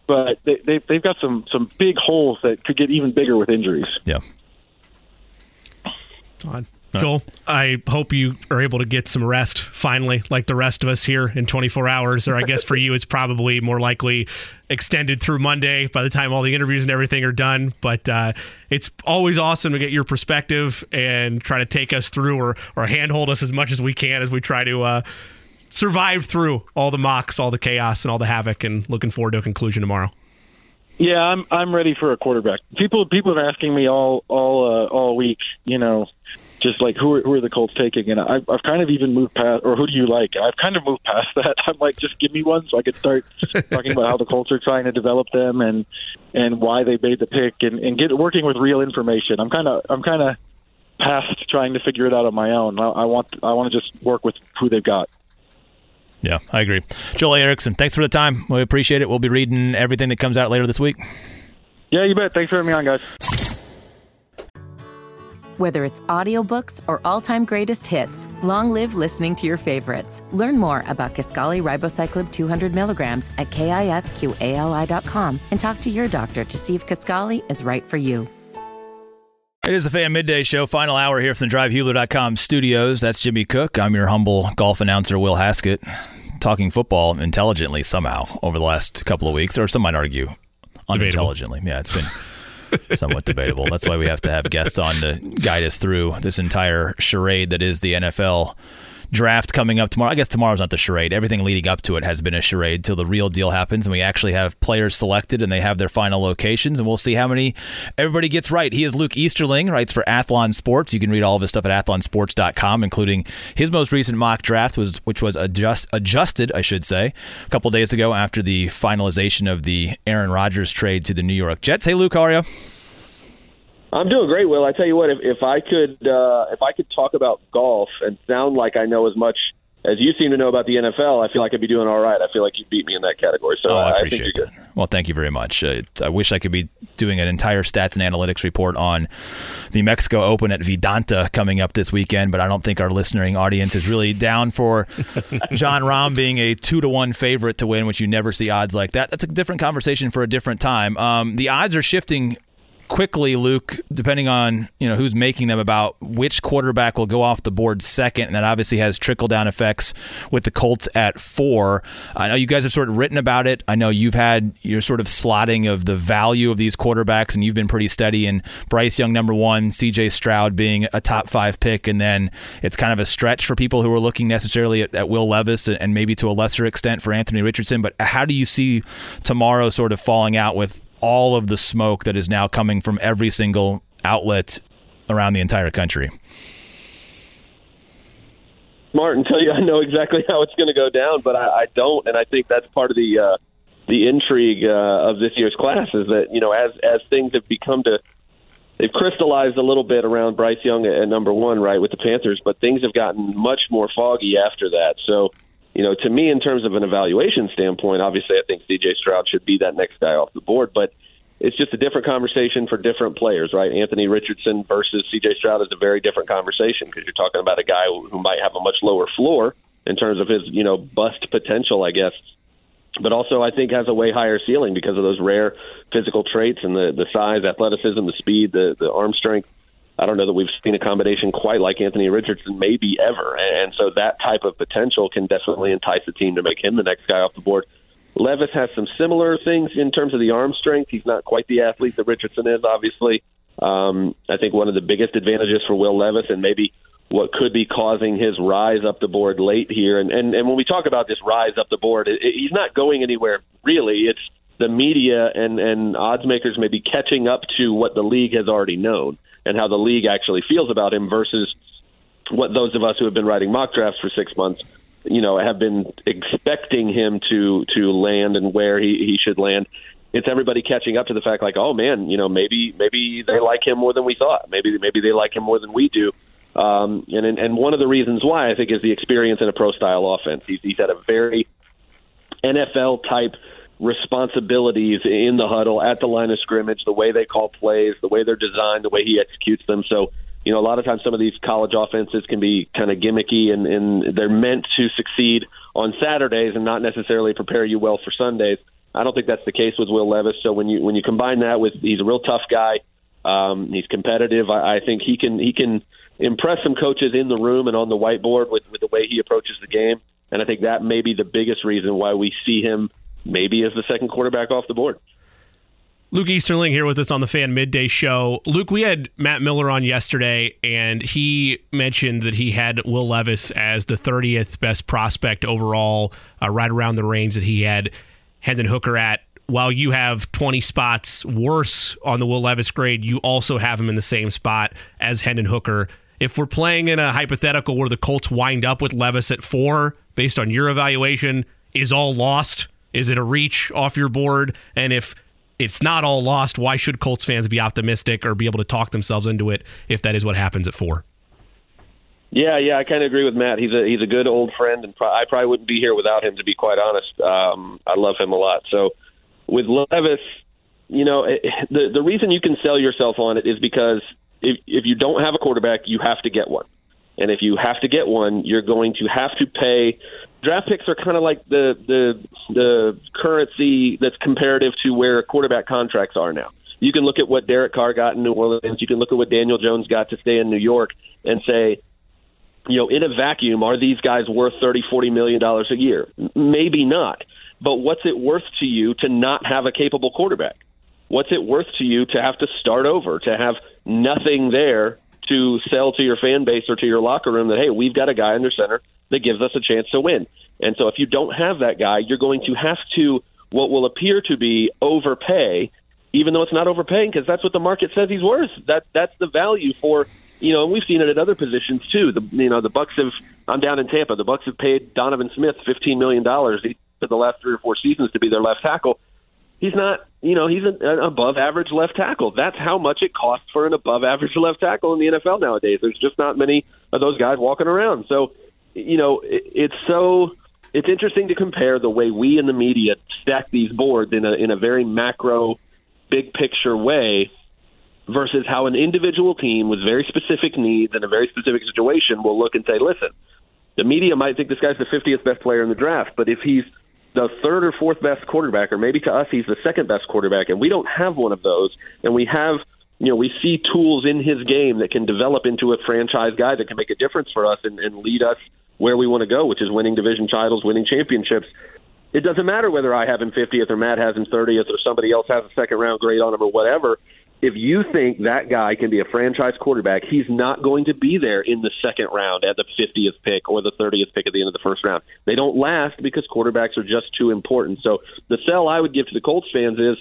But they've got some big holes that could get even bigger with injuries. Yeah. Joel, I hope you are able to get some rest finally, like the rest of us here in 24 hours, or I guess for you it's probably more likely extended through Monday by the time all the interviews and everything are done. But it's always awesome to get your perspective and try to take us through or handhold us as much as we can as we try to survive through all the mocks, all the chaos, and all the havoc, and looking forward to a conclusion tomorrow. Yeah, I'm ready for a quarterback. People have been asking me all week, you know, just like who are the Colts taking, and I've kind of even moved past, or who do you like? I've kind of moved past that. I'm like, just give me one so I could start talking about how the Colts are trying to develop them and why they made the pick and get working with real information. I'm kind of past trying to figure it out on my own. I want to just work with who they've got. Yeah, I agree. Joel Erickson, thanks for the time. We appreciate it. We'll be reading everything that comes out later this week. Yeah, you bet. Thanks for having me on, guys. Whether it's audiobooks or all-time greatest hits, long live listening to your favorites. Learn more about Kisqali Ribocyclib 200 milligrams at KISQALI.com and talk to your doctor to see if Kisqali is right for you. It is the Fan Midday Show, final hour here from the DriveHuler.com studios. That's Jimmy Cook. I'm your humble golf announcer, Will Haskett. talking football intelligently somehow over the last couple of weeks, or some might argue unintelligently. Debatable. Yeah, it's been somewhat debatable. That's why we have to have guests on to guide us through this entire charade that is the NFL draft coming up tomorrow. I guess tomorrow's not the charade. Everything leading up to it has been a charade till the real deal happens and we actually have players selected and they have their final locations, and we'll see how many everybody gets right. He is Luke Easterling, writes for Athlon Sports. You can read all of his stuff at athlonsports.com, including his most recent mock draft, which was adjusted, I should say, a couple days ago after the finalization of the Aaron Rodgers trade to the New York Jets. Hey, Luke, how are you? I'm doing great, Will. I tell you what, if I could talk about golf and sound like I know as much as you seem to know about the NFL, I feel like I'd be doing all right. I feel like you beat me in that category. So I appreciate I think you're that. Good. Well, thank you very much. I wish I could be doing an entire stats and analytics report on the Mexico Open at Vidanta coming up this weekend, but I don't think our listening audience is really down for Jon Rahm being a 2-1 favorite to win, which you never see odds like that. That's a different conversation for a different time. The odds are shifting quickly, Luke, depending on who's making them, about which quarterback will go off the board second, and that obviously has trickle-down effects with the Colts at 4. I know you guys have sort of written about it. I know you've had your sort of slotting of the value of these quarterbacks, and you've been pretty steady in Bryce Young number 1, CJ Stroud being a top 5 pick, and then it's kind of a stretch for people who are looking necessarily at Will Levis and maybe to a lesser extent for Anthony Richardson. But how do you see tomorrow sort of falling out with all of the smoke that is now coming from every single outlet around the entire country? Martin, tell you I know exactly how it's going to go down, but I don't, and I think that's part of the intrigue of this year's class is that as things have they've crystallized a little bit around Bryce Young at number 1, right, with the Panthers, but things have gotten much more foggy after that. So to me, in terms of an evaluation standpoint, obviously I think C.J. Stroud should be that next guy off the board, but it's just a different conversation for different players, right? Anthony Richardson versus C.J. Stroud is a very different conversation because you're talking about a guy who might have a much lower floor in terms of his, bust potential, I guess, but also I think has a way higher ceiling because of those rare physical traits and the size, athleticism, the speed, the arm strength. I don't know that we've seen a combination quite like Anthony Richardson maybe ever. And so that type of potential can definitely entice the team to make him the next guy off the board. Levis has some similar things in terms of the arm strength. He's not quite the athlete that Richardson is, obviously. I think one of the biggest advantages for Will Levis and maybe what could be causing his rise up the board late here. And when we talk about this rise up the board, he's not going anywhere, really. It's the media and odds makers may be catching up to what the league has already known and how the league actually feels about him versus what those of us who have been writing mock drafts for 6 months, have been expecting him to land and where he should land. It's everybody catching up to the fact like, oh man, maybe they like him more than we thought. Maybe they like him more than we do. And one of the reasons why I think is the experience in a pro-style offense. He's had a very NFL-type responsibilities in the huddle, at the line of scrimmage, the way they call plays, the way they're designed, the way he executes them. So, a lot of times some of these college offenses can be kind of gimmicky and they're meant to succeed on Saturdays and not necessarily prepare you well for Sundays. I don't think that's the case with Will Levis. So when you combine that with he's a real tough guy, he's competitive, I think he can impress some coaches in the room and on the whiteboard with the way he approaches the game. And I think that may be the biggest reason why we see him maybe as the second quarterback off the board. Luke Easterling here with us on the Fan Midday Show. Luke, we had Matt Miller on yesterday, and he mentioned that he had Will Levis as the 30th best prospect overall, right around the range that he had Hendon Hooker at. While you have 20 spots worse on the Will Levis grade, you also have him in the same spot as Hendon Hooker. If we're playing in a hypothetical where the Colts wind up with Levis at 4, based on your evaluation, is all lost? Is it a reach off your board? And if it's not all lost, why should Colts fans be optimistic or be able to talk themselves into it if that is what happens at 4? Yeah, I kind of agree with Matt. He's a good old friend, and I probably wouldn't be here without him, to be quite honest. I love him a lot. So with Levis, the reason you can sell yourself on it is because if you don't have a quarterback, you have to get one. And if you have to get one, you're going to have to pay. Draft picks are kind of like the currency that's comparative to where quarterback contracts are now. You can look at what Derek Carr got in New Orleans. You can look at what Daniel Jones got to stay in New York and say, you know, in a vacuum, are these guys worth $30, $40 million a year? Maybe not. But what's it worth to you to not have a capable quarterback? What's it worth to you to have to start over, to have nothing there to sell to your fan base or to your locker room that, hey, we've got a guy under center that gives us a chance to win? And so if you don't have that guy, you're going to have to what will appear to be overpay, even though it's not overpaying because that's what the market says he's worth. That's the value for, you know, and we've seen it at other positions too. The Bucks have, I'm down in Tampa, the Bucks have paid Donovan Smith $15 million for the last 3 or 4 seasons to be their left tackle. He's not, you know, he's an above-average left tackle. That's how much it costs for an above-average left tackle in the NFL nowadays. There's just not many of those guys walking around. So, you know, it's interesting to compare the way we in the media stack these boards in a very macro, big-picture way versus how an individual team with very specific needs and a very specific situation will look and say, listen, the media might think this guy's the 50th best player in the draft, but if he's the 3rd or 4th best quarterback, or maybe to us he's the 2nd best quarterback, and we don't have one of those, and we have, you know, we see tools in his game that can develop into a franchise guy that can make a difference for us and lead us where we want to go, which is winning division titles, winning championships. It doesn't matter whether I have him 50th or Matt has him 30th or somebody else has a second-round grade on him or whatever. If you think that guy can be a franchise quarterback, he's not going to be there in the 2nd round at the 50th pick or the 30th pick at the end of the 1st round. They don't last because quarterbacks are just too important. So the sell I would give to the Colts fans is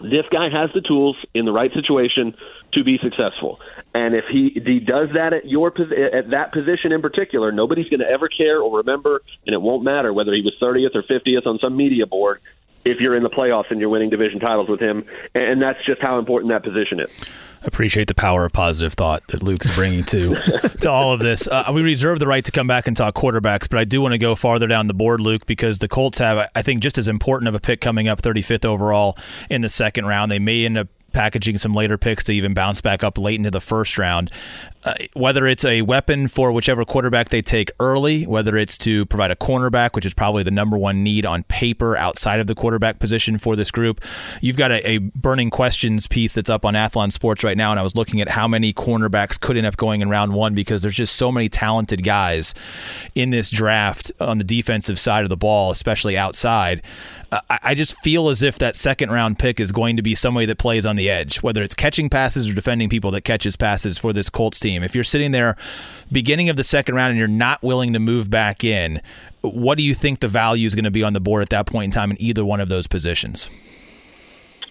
this guy has the tools in the right situation to be successful. And if he does that at that position in particular, nobody's going to ever care or remember, and it won't matter whether he was 30th or 50th on some media board if you're in the playoffs and you're winning division titles with him. And that's just how important that position is. I appreciate the power of positive thought that Luke's bringing to all of this. We reserve the right to come back and talk quarterbacks, but I do want to go farther down the board, Luke, because the Colts have, I think, just as important of a pick coming up, 35th overall in the 2nd round. They may end up packaging some later picks to even bounce back up late into the 1st round. Whether it's a weapon for whichever quarterback they take early, whether it's to provide a cornerback, which is probably the number one need on paper outside of the quarterback position for this group. You've got a burning questions piece that's up on Athlon Sports right now, and I was looking at how many cornerbacks could end up going in round 1 because there's just so many talented guys in this draft on the defensive side of the ball, especially outside. I just feel as if that 2nd round pick is going to be somebody that plays on the edge, whether it's catching passes or defending people that catches passes for this Colts team. If you're sitting there beginning of the 2nd round and you're not willing to move back in, what do you think the value is going to be on the board at that point in time in either one of those positions?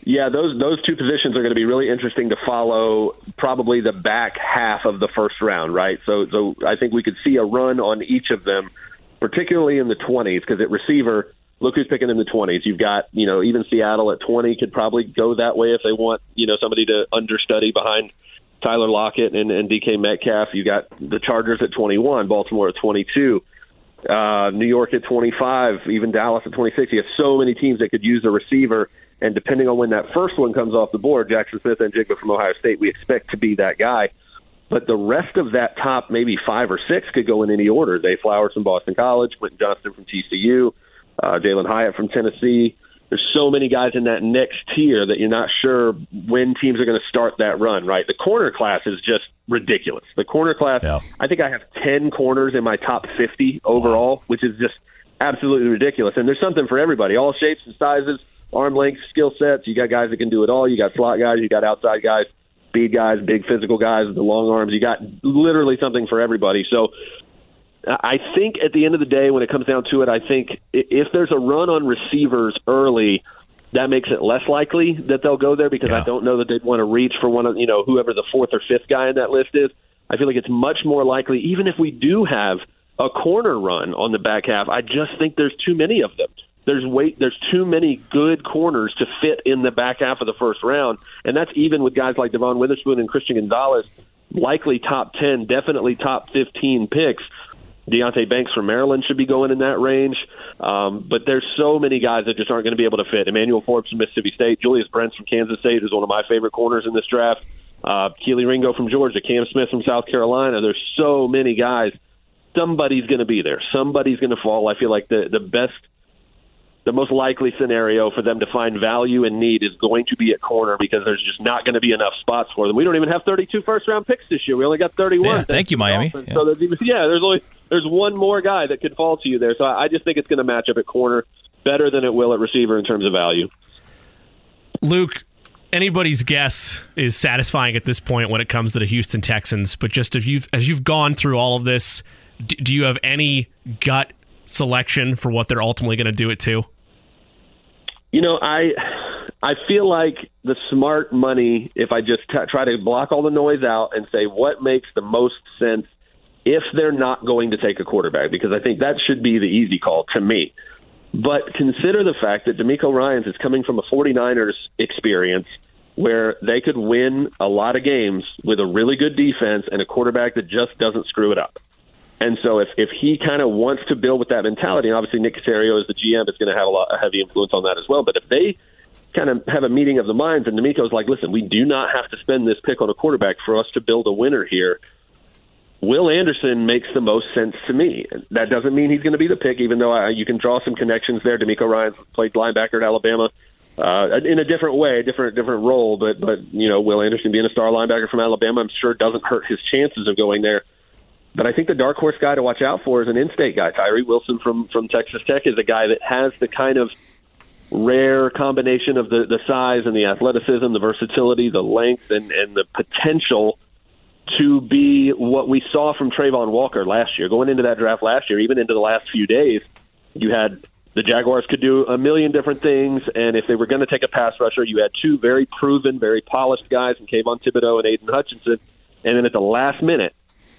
Yeah, those two positions are going to be really interesting to follow probably the back half of the 1st round, right? So I think we could see a run on each of them, particularly in the 20s, because at receiver, look who's picking in the 20s. You've got, you know, even Seattle at 20 could probably go that way if they want, you know, somebody to understudy behind Tyler Lockett and DK Metcalf. You got the Chargers at 21, Baltimore at 22, New York at 25, even Dallas at 26. You have so many teams that could use a receiver, and depending on when that 1st one comes off the board, Jackson Smith and Jigba from Ohio State, we expect to be that guy. But the rest of that top maybe 5 or 6 could go in any order. Zay Flowers from Boston College, Quentin Johnston from TCU, Jalen Hyatt from Tennessee. There's so many guys in that next tier that you're not sure when teams are going to start that run, right? The corner class is just ridiculous. The corner class, yeah. I think I have 10 corners in my top 50 overall, wow, which is just absolutely ridiculous. And there's something for everybody, all shapes and sizes, arm lengths, skill sets. You got guys that can do it all. You got slot guys, you got outside guys, speed guys, big physical guys, the long arms. You got literally something for everybody. So I think at the end of the day, when it comes down to it, I think if there's a run on receivers early, that makes it less likely that they'll go there because I don't know that they'd want to reach for one of, you know, whoever the 4th or 5th guy in that list is. I feel like it's much more likely, even if we do have a corner run on the back half, I just think there's too many of them. There's too many good corners to fit in the back half of the 1st round, and that's even with guys like Devon Witherspoon and Christian Gonzalez, likely top 10, definitely top 15 picks. Deontay Banks from Maryland should be going in that range. But there's so many guys that just aren't going to be able to fit. Emmanuel Forbes from Mississippi State, Julius Brents from Kansas State, who's one of my favorite corners in this draft, Keely Ringo from Georgia, Cam Smith from South Carolina. There's so many guys. Somebody's going to be there. Somebody's going to fall. I feel like the best the most likely scenario for them to find value and need is going to be at corner because there's just not going to be enough spots for them. We don't even have 32 first-round picks this year. We only got 31. Yeah, thank you, Miami. Yeah. So there's one more guy that could fall to you there. So I just think it's going to match up at corner better than it will at receiver in terms of value. Luke, anybody's guess is satisfying at this point when it comes to the Houston Texans. But just as you've gone through all of this, do you have any gut selection for what they're ultimately going to do it to? You know, I feel like the smart money, if I just try to block all the noise out and say what makes the most sense if they're not going to take a quarterback, because I think that should be the easy call to me. But consider the fact that D'Amico Ryan is coming from a 49ers experience where they could win a lot of games with a really good defense and a quarterback that just doesn't screw it up. And so if he kind of wants to build with that mentality, and obviously Nick Caserio as the GM is going to have a heavy influence on that as well, but if they kind of have a meeting of the minds and D'Amico's like, listen, we do not have to spend this pick on a quarterback for us to build a winner here, Will Anderson makes the most sense to me. That doesn't mean he's going to be the pick, even though you can draw some connections there. D'Amico Ryan played linebacker at Alabama in a different way, different role, but you know, Will Anderson being a star linebacker from Alabama, I'm sure doesn't hurt his chances of going there. But I think the dark horse guy to watch out for is an in-state guy. Tyree Wilson from Texas Tech is a guy that has the kind of rare combination of the size and the athleticism, the versatility, the length, and the potential to be what we saw from Trayvon Walker last year. Going into that draft last year, even into the last few days, you had the Jaguars could do a million different things, and if they were going to take a pass rusher, you had two very proven, very polished guys in Kayvon Thibodeau and Aiden Hutchinson. And then at the last minute,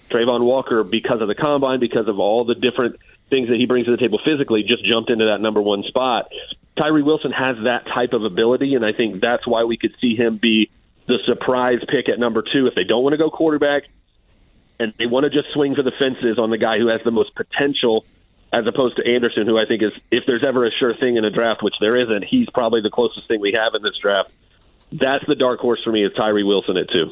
Trayvon Walker, because of the combine, because of all the different things that he brings to the table physically, just jumped into that number one spot. Tyree Wilson has that type of ability, and I think that's why we could see him be the surprise pick at number two if they don't want to go quarterback and they want to just swing for the fences on the guy who has the most potential, as opposed to Anderson, who I think is, if there's ever a sure thing in a draft, which there isn't, he's probably the closest thing we have in this draft. That's the dark horse for me, is Tyree Wilson at two.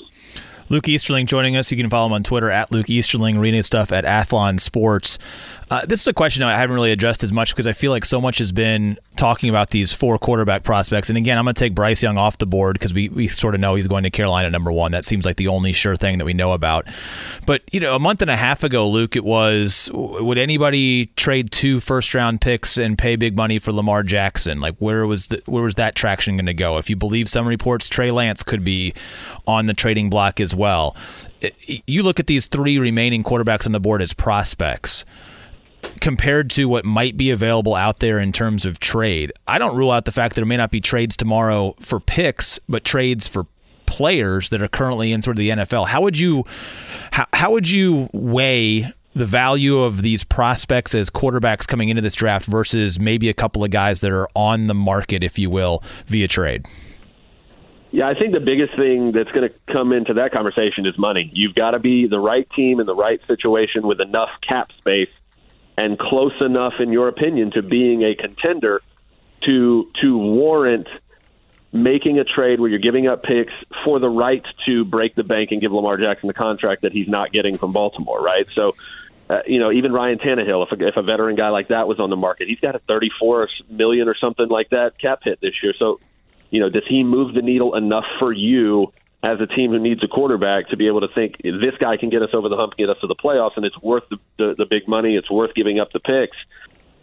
Luke Easterling joining us. You can follow him on Twitter at Luke Easterling, reading his stuff at Athlon Sports. This is a question I haven't really addressed as much because I feel like so much has been talking about these four quarterback prospects. And again, I'm going to take Bryce Young off the board because we sort of know he's going to Carolina number one. That seems like the only sure thing that we know about. But, you know, a month and a half ago, Luke, it was, would anybody trade 2 first-round picks and pay big money for Lamar Jackson? Like, where was that traction going to go? If you believe some reports, Trey Lance could be on the trading block as well. You look at these 3 remaining quarterbacks on the board as prospects compared to what might be available out there in terms of trade. I don't rule out the fact that there may not be trades tomorrow for picks, but trades for players that are currently in sort of the NFL. How would you weigh the value of these prospects as quarterbacks coming into this draft versus maybe a couple of guys that are on the market, if you will, via trade? Yeah, I think the biggest thing that's going to come into that conversation is money. You've got to be the right team in the right situation with enough cap space and close enough, in your opinion, to being a contender to warrant making a trade where you're giving up picks for the right to break the bank and give Lamar Jackson the contract that he's not getting from Baltimore, right? So, you know, even Ryan Tannehill, if a veteran guy like that was on the market, he's got a $34 million or something like that cap hit this year. So, you know, does he move the needle enough for you as a team who needs a quarterback to be able to think this guy can get us over the hump, get us to the playoffs, and it's worth the big money, it's worth giving up the picks,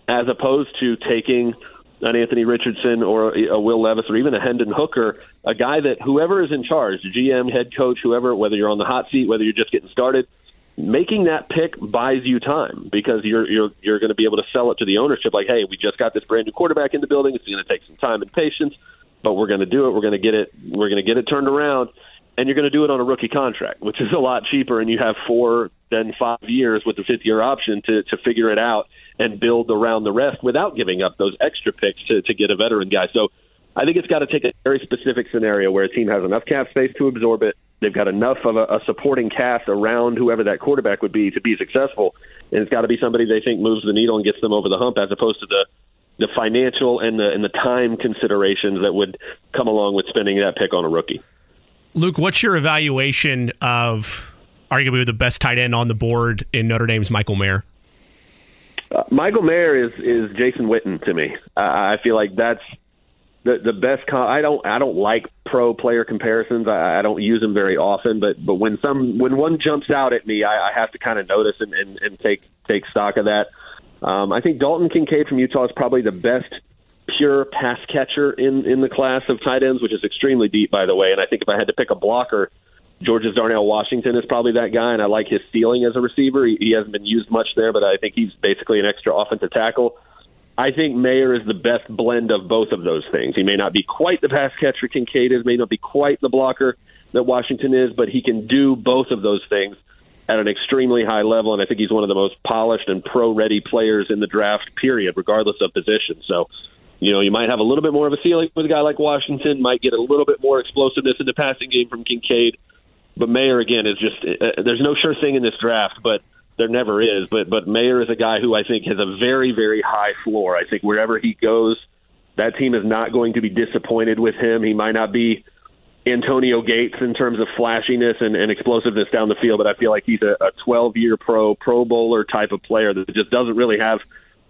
as opposed to taking an Anthony Richardson or a Will Levis or even a Hendon Hooker, a guy that whoever is in charge, GM, head coach, whoever, whether you're on the hot seat, whether you're just getting started, making that pick buys you time because you're going to be able to sell it to the ownership like, hey, we just got this brand new quarterback in the building. It's going to take some time and patience, but we're going to do it. We're going to get it. We're going to get it turned around, and you're going to do it on a rookie contract, which is a lot cheaper. And you have 4 then 5 years with the 5th-year option to figure it out and build around the rest without giving up those extra picks to get a veteran guy. So I think it's got to take a very specific scenario where a team has enough cap space to absorb it. They've got enough of a supporting cast around whoever that quarterback would be to be successful. And it's got to be somebody they think moves the needle and gets them over the hump, as opposed to the financial and the time considerations that would come along with spending that pick on a rookie. Luke, what's your evaluation of arguably the best tight end on the board in Notre Dame's Michael Mayer? Michael Mayer is Jason Witten to me. I feel like that's the best. I don't like pro player comparisons. I don't use them very often, but when one jumps out at me, I have to kind of notice and take stock of that. I think Dalton Kincaid from Utah is probably the best pure pass catcher in the class of tight ends, which is extremely deep, by the way. And I think if I had to pick a blocker, Georgia's Darnell Washington is probably that guy, and I like his ceiling as a receiver. He hasn't been used much there, but I think he's basically an extra offensive tackle. I think Mayer is the best blend of both of those things. He may not be quite the pass catcher Kincaid is, may not be quite the blocker that Washington is, but he can do both of those things at an extremely high level, and I think he's one of the most polished and pro-ready players in the draft, period, regardless of position. So, you know, you might have a little bit more of a ceiling with a guy like Washington, might get a little bit more explosiveness in the passing game from Kincaid. But Mayer, again, is just there's no sure thing in this draft, but there never is. But Mayer is a guy who I think has a very, very high floor. I think wherever he goes, that team is not going to be disappointed with him. He might not be Antonio Gates in terms of flashiness and explosiveness down the field, but I feel like he's a 12-year pro bowler type of player that just doesn't really have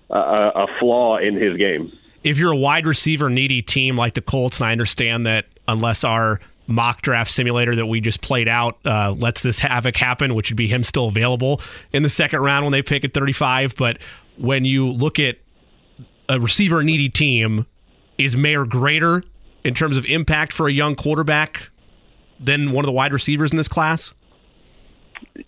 a flaw in his game. If you're a wide receiver needy team like the Colts, and I understand that unless our mock draft simulator that we just played out lets this havoc happen, which would be him still available in the second round when they pick at 35. But when you look at a receiver needy team, is Mayer greater in terms of impact for a young quarterback than one of the wide receivers in this class?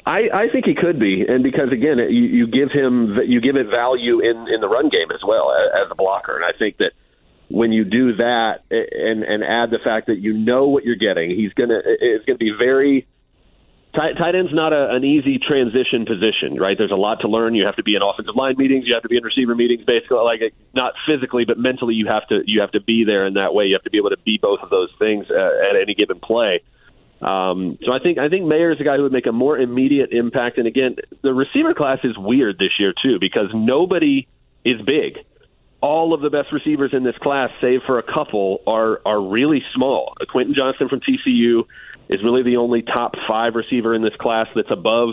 I think he could be, and because again, you give it value in the run game as well as a blocker, and I think that when you do that and add the fact that you know what you're getting, it's gonna be very tight end's not an easy transition position, right? There's a lot to learn. You have to be in offensive line meetings, you have to be in receiver meetings, basically, like not physically, but mentally you have to be there in that way. You have to be able to be both of those things at any given play. So I think Mayer is a guy who would make a more immediate impact. And again, the receiver class is weird this year too, because nobody is big. All of the best receivers in this class, save for a couple, are really small. Quentin Johnson from TCU is really the only top 5 receiver in this class that's above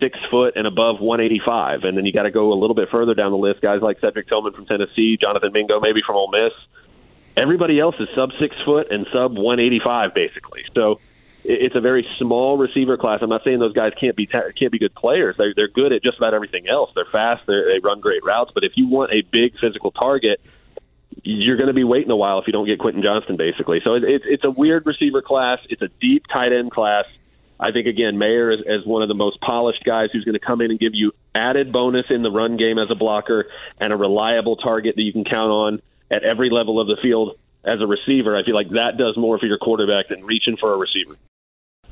6 foot and above 185. And then you got to go a little bit further down the list. Guys like Cedric Tillman from Tennessee, Jonathan Mingo maybe from Ole Miss. Everybody else is sub 6 foot and sub 185 basically. So it's a very small receiver class. I'm not saying those guys can't be good players. They're good at just about everything else. They're fast. They run great routes. But if you want a big physical target, you're going to be waiting a while if you don't get Quentin Johnston, basically. So it's a weird receiver class. It's a deep tight end class. I think, again, Mayer is one of the most polished guys who's going to come in and give you added bonus in the run game as a blocker and a reliable target that you can count on at every level of the field. As a receiver, I feel like that does more for your quarterback than reaching for a receiver.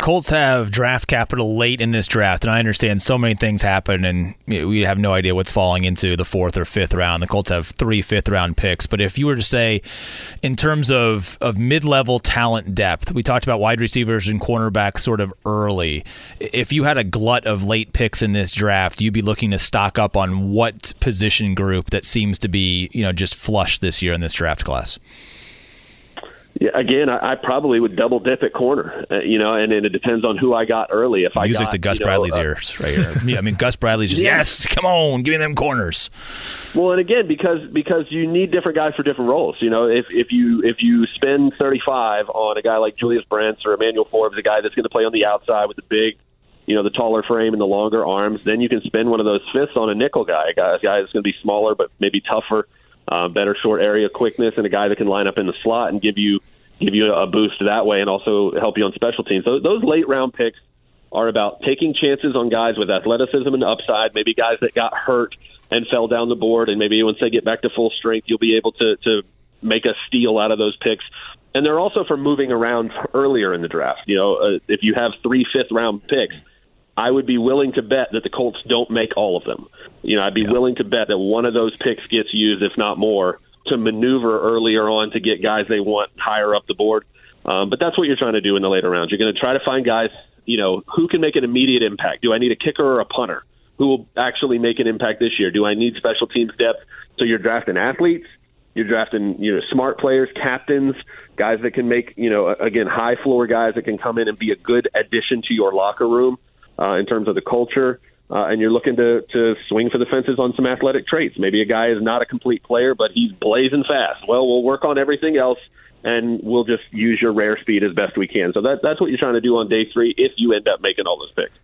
Colts have draft capital late in this draft, and I understand so many things happen, and we have no idea what's falling into the 4th or 5th round. The Colts have 3 5th-round picks, but if you were to say, in terms of mid-level talent depth, we talked about wide receivers and cornerbacks sort of early. If you had a glut of late picks in this draft, you'd be looking to stock up on what position group that seems to be, you know, just flush this year in this draft class? Yeah, again, I probably would double dip at corner, you know, and it depends on who I got early. If I music got, to Gus Bradley's ears, right here. Yeah, I mean, Gus Bradley's just yes, come on, give me them corners. Well, and again, because you need different guys for different roles. You know, if you spend 35 on a guy like Julius Brents or Emmanuel Forbes, a guy that's going to play on the outside with the big, you know, the taller frame and the longer arms, then you can spend one of those fifths on a nickel guy, a guy that's going to be smaller but maybe tougher. Better short area quickness, and a guy that can line up in the slot and give you a boost that way, and also help you on special teams. So those late round picks are about taking chances on guys with athleticism and upside, maybe guys that got hurt and fell down the board, and maybe once they get back to full strength, you'll be able to make a steal out of those picks. And they're also for moving around earlier in the draft. You know, if you have 3 5th-round picks, I would be willing to bet that the Colts don't make all of them. You know, I'd be willing to bet that one of those picks gets used, if not more, to maneuver earlier on to get guys they want higher up the board. But that's what you're trying to do in the later rounds. You're going to try to find guys, you know, who can make an immediate impact. Do I need a kicker or a punter? who will actually make an impact this year? Do I need special teams depth? So you're drafting athletes, you're drafting smart players, captains, guys that can make, again, high floor guys that can come in and be a good addition to your locker room in terms of the culture. And you're looking to swing for the fences on some athletic traits. Maybe a guy is not a complete player, but he's blazing fast. Well, we'll work on everything else, and we'll just use your rare speed as best we can. So that's what you're trying to do on day three if you end up making all those picks.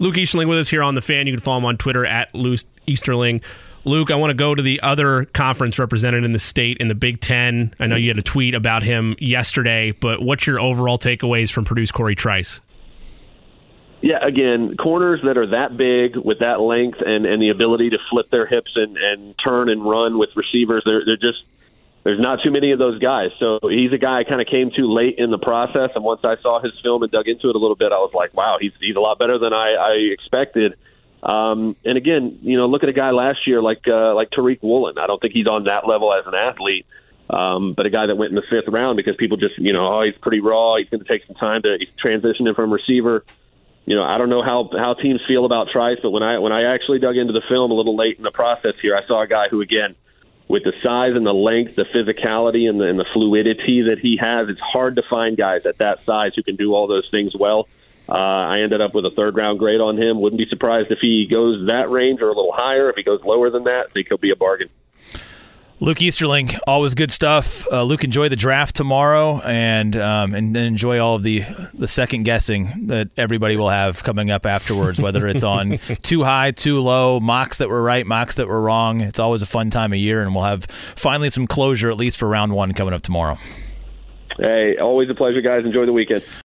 Luke Easterling with us here on The Fan. You can follow him on Twitter at Luke Easterling. Luke, I want to go to the other conference represented in the state in the Big Ten. I know you had a tweet about him yesterday, but what's your overall takeaways from Purdue's Corey Trice? Yeah, again, corners that are that big with that length and the ability to flip their hips and turn and run with receivers, they're just there's not too many of those guys. So he's a guy I kind of came to late in the process, and once I saw his film and dug into it a little bit, I was like, wow, he's a lot better than I expected. And again, look at a guy last year like Tariq Woolen. I don't think he's on that level as an athlete, but a guy that went in the fifth round because people just, oh, he's pretty raw. He's going to take some time to transition him from receiver. I don't know how teams feel about Trice, but when I actually dug into the film a little late in the process here, I saw a guy who, again, with the size and the length, the physicality and the fluidity that he has, it's hard to find guys at that size who can do all those things well. I ended up with a third-round grade on him. Wouldn't be surprised if he goes that range or a little higher. If he goes lower than that, I think he'll be a bargain. Luke Easterling, always good stuff. Luke, enjoy the draft tomorrow, and then enjoy all of the second guessing that everybody will have coming up afterwards, whether it's on too high, too low, mocks that were right, mocks that were wrong. It's always a fun time of year, and we'll have finally some closure, at least for round one, coming up tomorrow. Hey, always a pleasure, guys. Enjoy the weekend.